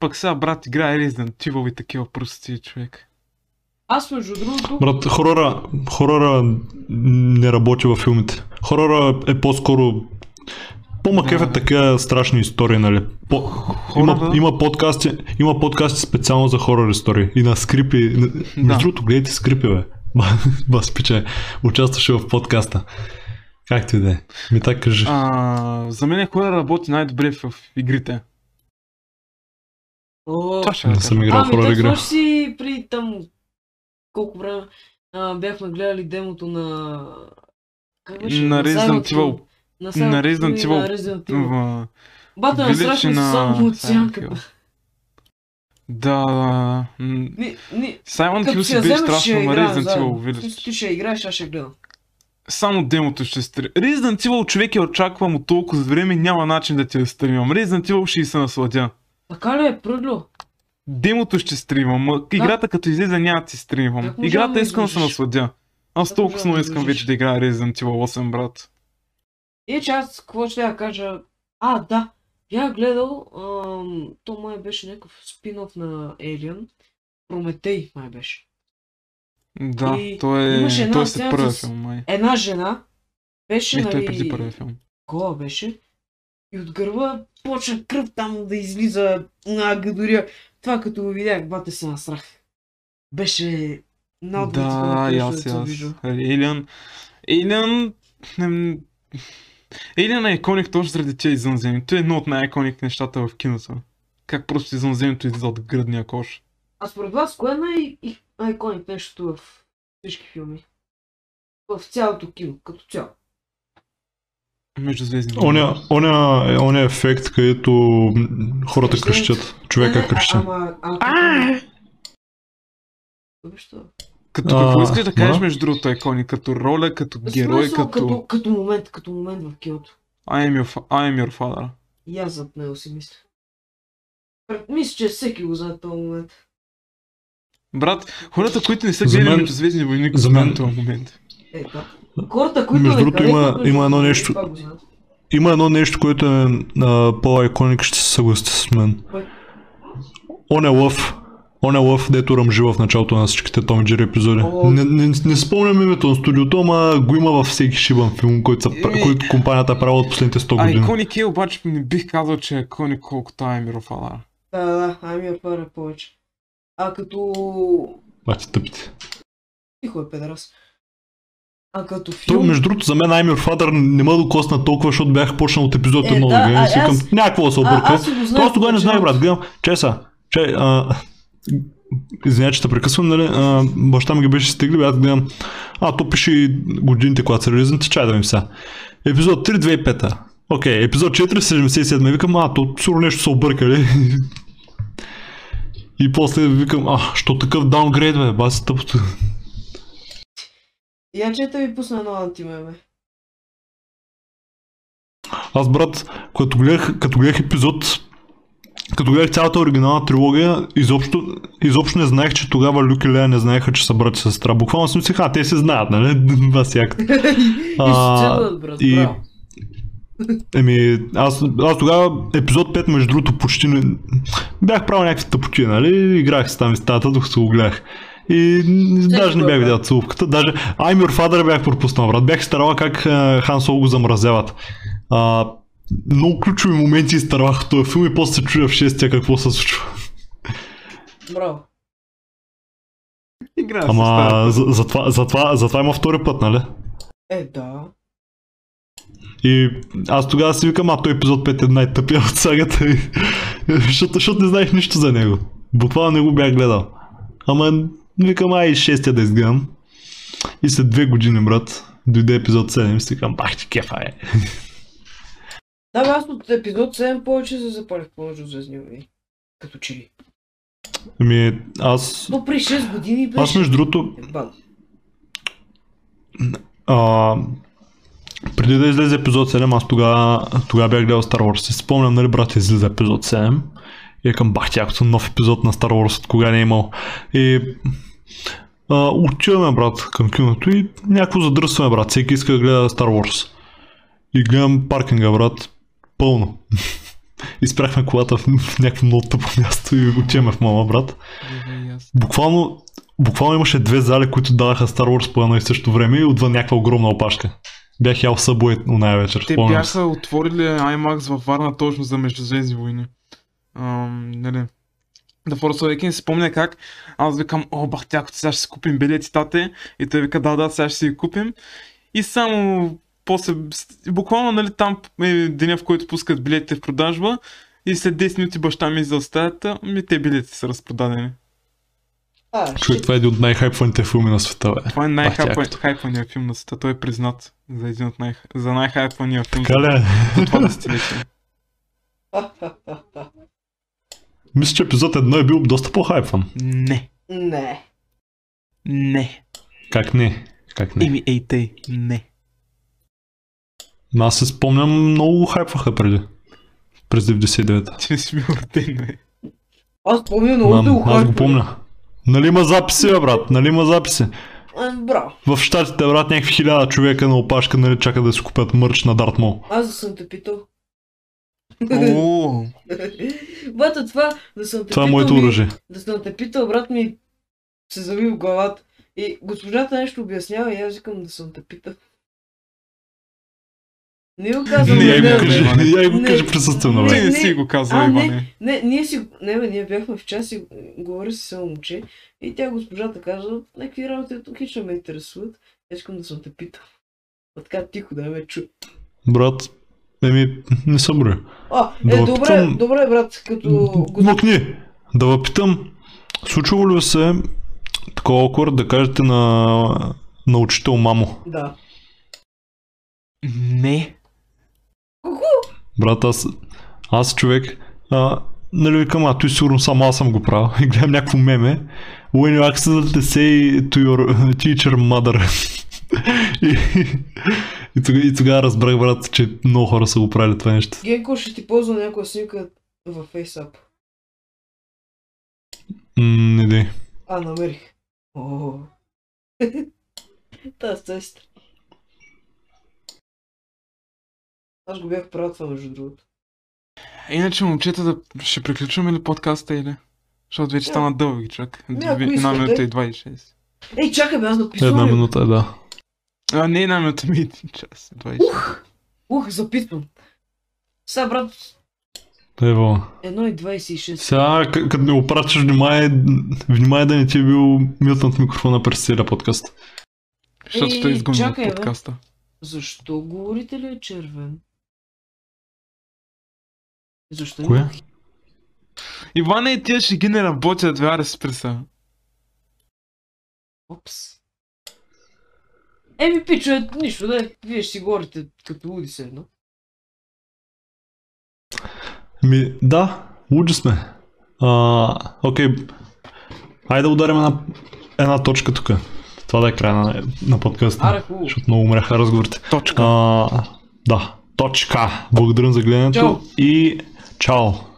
Пък сега брат играе Resident Evil и такива прости, човек. Аз между другото... Брат, хоръра не работи във филмите. Хоръра е по-скоро... По-макеф е такива страшни истории, нали? Има подкасти специално за хорър истории и на скрипи. Между другото, гледайте скрипи, бе. Бас пиче, участваше в подкаста. Как ти иде? Ми так кажи. За мен е хорър работи най-добре в игрите. Това ще не съм играл в хорър игра. Ами, си при там... Колко време бяхме гледали демото на... На Resident Evil. На Resident Evil. Бата на страшно само от сянката. Да... Silent Hill си беше страшно на Resident Evil Village. Ти ще играеш, аз ще гледам. Само демото ще стрим. Resident Evil, човек, я очаквам от толкова време, няма начин да ти я стримам. Resident Evil ще и се насладя. Така ли е, пръдло? Демото ще стримам, играта като излезе няма да ти стримам. Играта искам да се насладя. Аз толкова много искам вече да играя Resident Evil 8, брат. И че аз какво ще я кажа, да, бях гледал, то май беше някакъв спин-офф на Alien, Прометей май беше. Да, и той след първия филм май. Една жена беше, нали... Той преди първия филм. Кола беше и от гърба почна кръв там да излиза на гадория. Това като го видях, бате, се насрах. Беше най-отбито на къщата виждал. Alien... Alien е иконик точно заради тия извънземни. Той е едно от най-иконик нещата в киното. Как просто извънземното излиза от гръдния кош. А според вас, кое е най-иконик нещото в всички филми? В цялото кино, като цяло. Междузвездни. Оня ефект, където хората крещят. Човека крещи. Като какво искаш да кажеш между другото, икони? Като роля, като герой, като... Като момент в киното. I am your father. И аз зад него си мисля. Мисля, че всеки го знае този момент. Брат, хората, които не са гледали Междузвездни войни, го знаят този момент. Хората, които между другото има едно нещо, което е по-айконик, ще се съгласите с мен. Он е лъв, дето ръмжива в началото на всичките Том и Джери епизоди. Не спомням името на студиото, ама го има във всеки шибан филм, който компанията е правила от последните 100 години. Айконик е, обаче не бих казал, че е айконик колкото Аймир Фалара. Да, Аймир Фалара е повече. Бати тъпите. Тихо е, педарас. Между другото, за мен Аймир Фадър не ме докосна толкова, защото бях почнал от епизод 1 от гейм. Някакво да се обърка. Просто тогава не знаех, брат. Гледам, че Извиня, че те прекъсвам, нали? Баща ми ги беше стигли, аз гледам. То пише и годините, когато са релизните, чай да ми писа. Епизод 3, 2005. Окей, епизод 4, 77. Викам, то сигурно нещо са объркали. И после викам, що такъв даунгрейд, бе, баси тъпото. Я чета ви пусна едно антимеме. Аз, брат, като гледах епизод, като гледах цялата оригинална трилогия, изобщо не знаех, че тогава Люк и Лея не знаеха, че са брат и сестра. Буквално си мислех, те се знаят, нали? Басякът. И... Еми, аз тогава епизод 5, между другото, почти не... Бях правил някакви тъпоти, нали? Играх си там и стаята, докато се го гледах. И даже не бях видял целувката, даже I'm Your Father бях пропуснал, брат. Бях старала как Хан Соло го замразяват. Много ключови моменти изтървах в този филм и после се чудя в 6-тия какво се случва. Браво. Играя се с това. Затова има втори път, нали? Да. И аз тогава си викам, той епизод 5 е най-тъпия от сагата, защото не знаех нищо за него. Буквално не го бях гледал. Ама викам, и 6-тия да изгледам. И след 2 години, брат, дойде епизод 7 и си викам, бах ти кефа е. Да, бе, аз от епизод 7 повече се запалих повече от Звездни войни, като че ли. Ами, аз... Но при 6 години беше... Аз между другото... Преди да излезе епизод 7, аз тогава бях гледал Star Wars. Спомням, нали, брат, излезе епизод 7. И към бах ти, якото нов епизод на Star Wars, от кога не е имал. И... отиваме, брат, към киното и някакво задръстваме, брат. Всеки иска да гледа Star Wars. И гледам паркинга, брат, пълно. И спряхме колата в някакво много тъпо място и отиваме в мама, брат. Буквално имаше 2 зали, които даваха Star Wars по едно и също време и отвън някаква огромна опашка. Бях ял събой оная вечер, спомням. Те бяха отворили IMAX във Варна точно за Междузвездни войни. Нали. The Force Awakens, си спомня как аз викам, бах тякото, сега ще си купим билети, тате. И той вика, да, сега ще си ги купим. И само... После, буквално, нали, там е деня, в който пускат билетите в продажба и след 10 минути баща ми излезе от стаята, те билетите са разпродадени. Човек, това е един от най-хайпваните филми на света, бе. Това е най-хайпвания филм на света, той е признат за един от най-хайпвания филм за това десетилетие. Мисля, че епизод 1 е бил доста по-хайпван. Не. Как не? Еми, не. Аз се спомням, много хайпваха преди. През 99-та. Ти не си бил роден, бе. Аз помня много да го хайпваха. Аз го помня. Нали има записи, бе, брат? В щатите, брат, някакви 1000 човека на опашка, нали, чакат да си купят мърч на Дарт Мол. Аз да съм те питал. Бата, това да съм те питал. Това е моето оръжие. Да съм те питал, брат ми се зави в главата. И госпожата нещо обяснява и аз викам да съм те питал. Не го казвам, я го кажа присъствено, бе. Не си го казва, Иване. Не, ние бяхме в час и говори си само момче. И тя госпожата казва, някакви работи отлично ме интересуват. Я искам да съм те питал. А така тихо да ме чу. Брат, не съм броя. Добре, брат, като... Мокни, да ви питам, случва ли се такова окорът да кажете на учител мамо? Да. Не. Брат, аз човек, нали викам, той сигурно само аз съм го правил и гледам някакво меме. When you accidentally say to your teacher mother. И тогава разбрах, брат, че много хора са го правили това нещо. Генко, ще ти ползва някоя снимка във FaceApp. Не дай. Намерих. Та сестра. Аз го бях правил това, между другото. Иначе, момчета, ще приключваме ли подкаста или? Защото вече стана дълги, чак. 1 минута и 26. Ей, чакай бе, аз написвам. 1 минута, да. Не 1 минута, ми 1 час, 26. Ух, запитвам. Сега, брат... Ево. 1:26. Сега, като ми опрачаш, внимай да не ти е бил мютнат микрофона през целия подкаст. Защото той изгони от подкаста. Защо говорите ли е червен? Защо? Кое? Ивана, и тия шеги не работят, вяра си преса. Опс. Еми, пичове, нищо, да, вие ще си говорите като луди се едно. Ами, да, луди сме. Окей, айде да ударим една точка тук. Това да е края на подкаста, защото много умряха разговорите. Точка. Да, точка. Благодарим за гледането. Чао. И чао.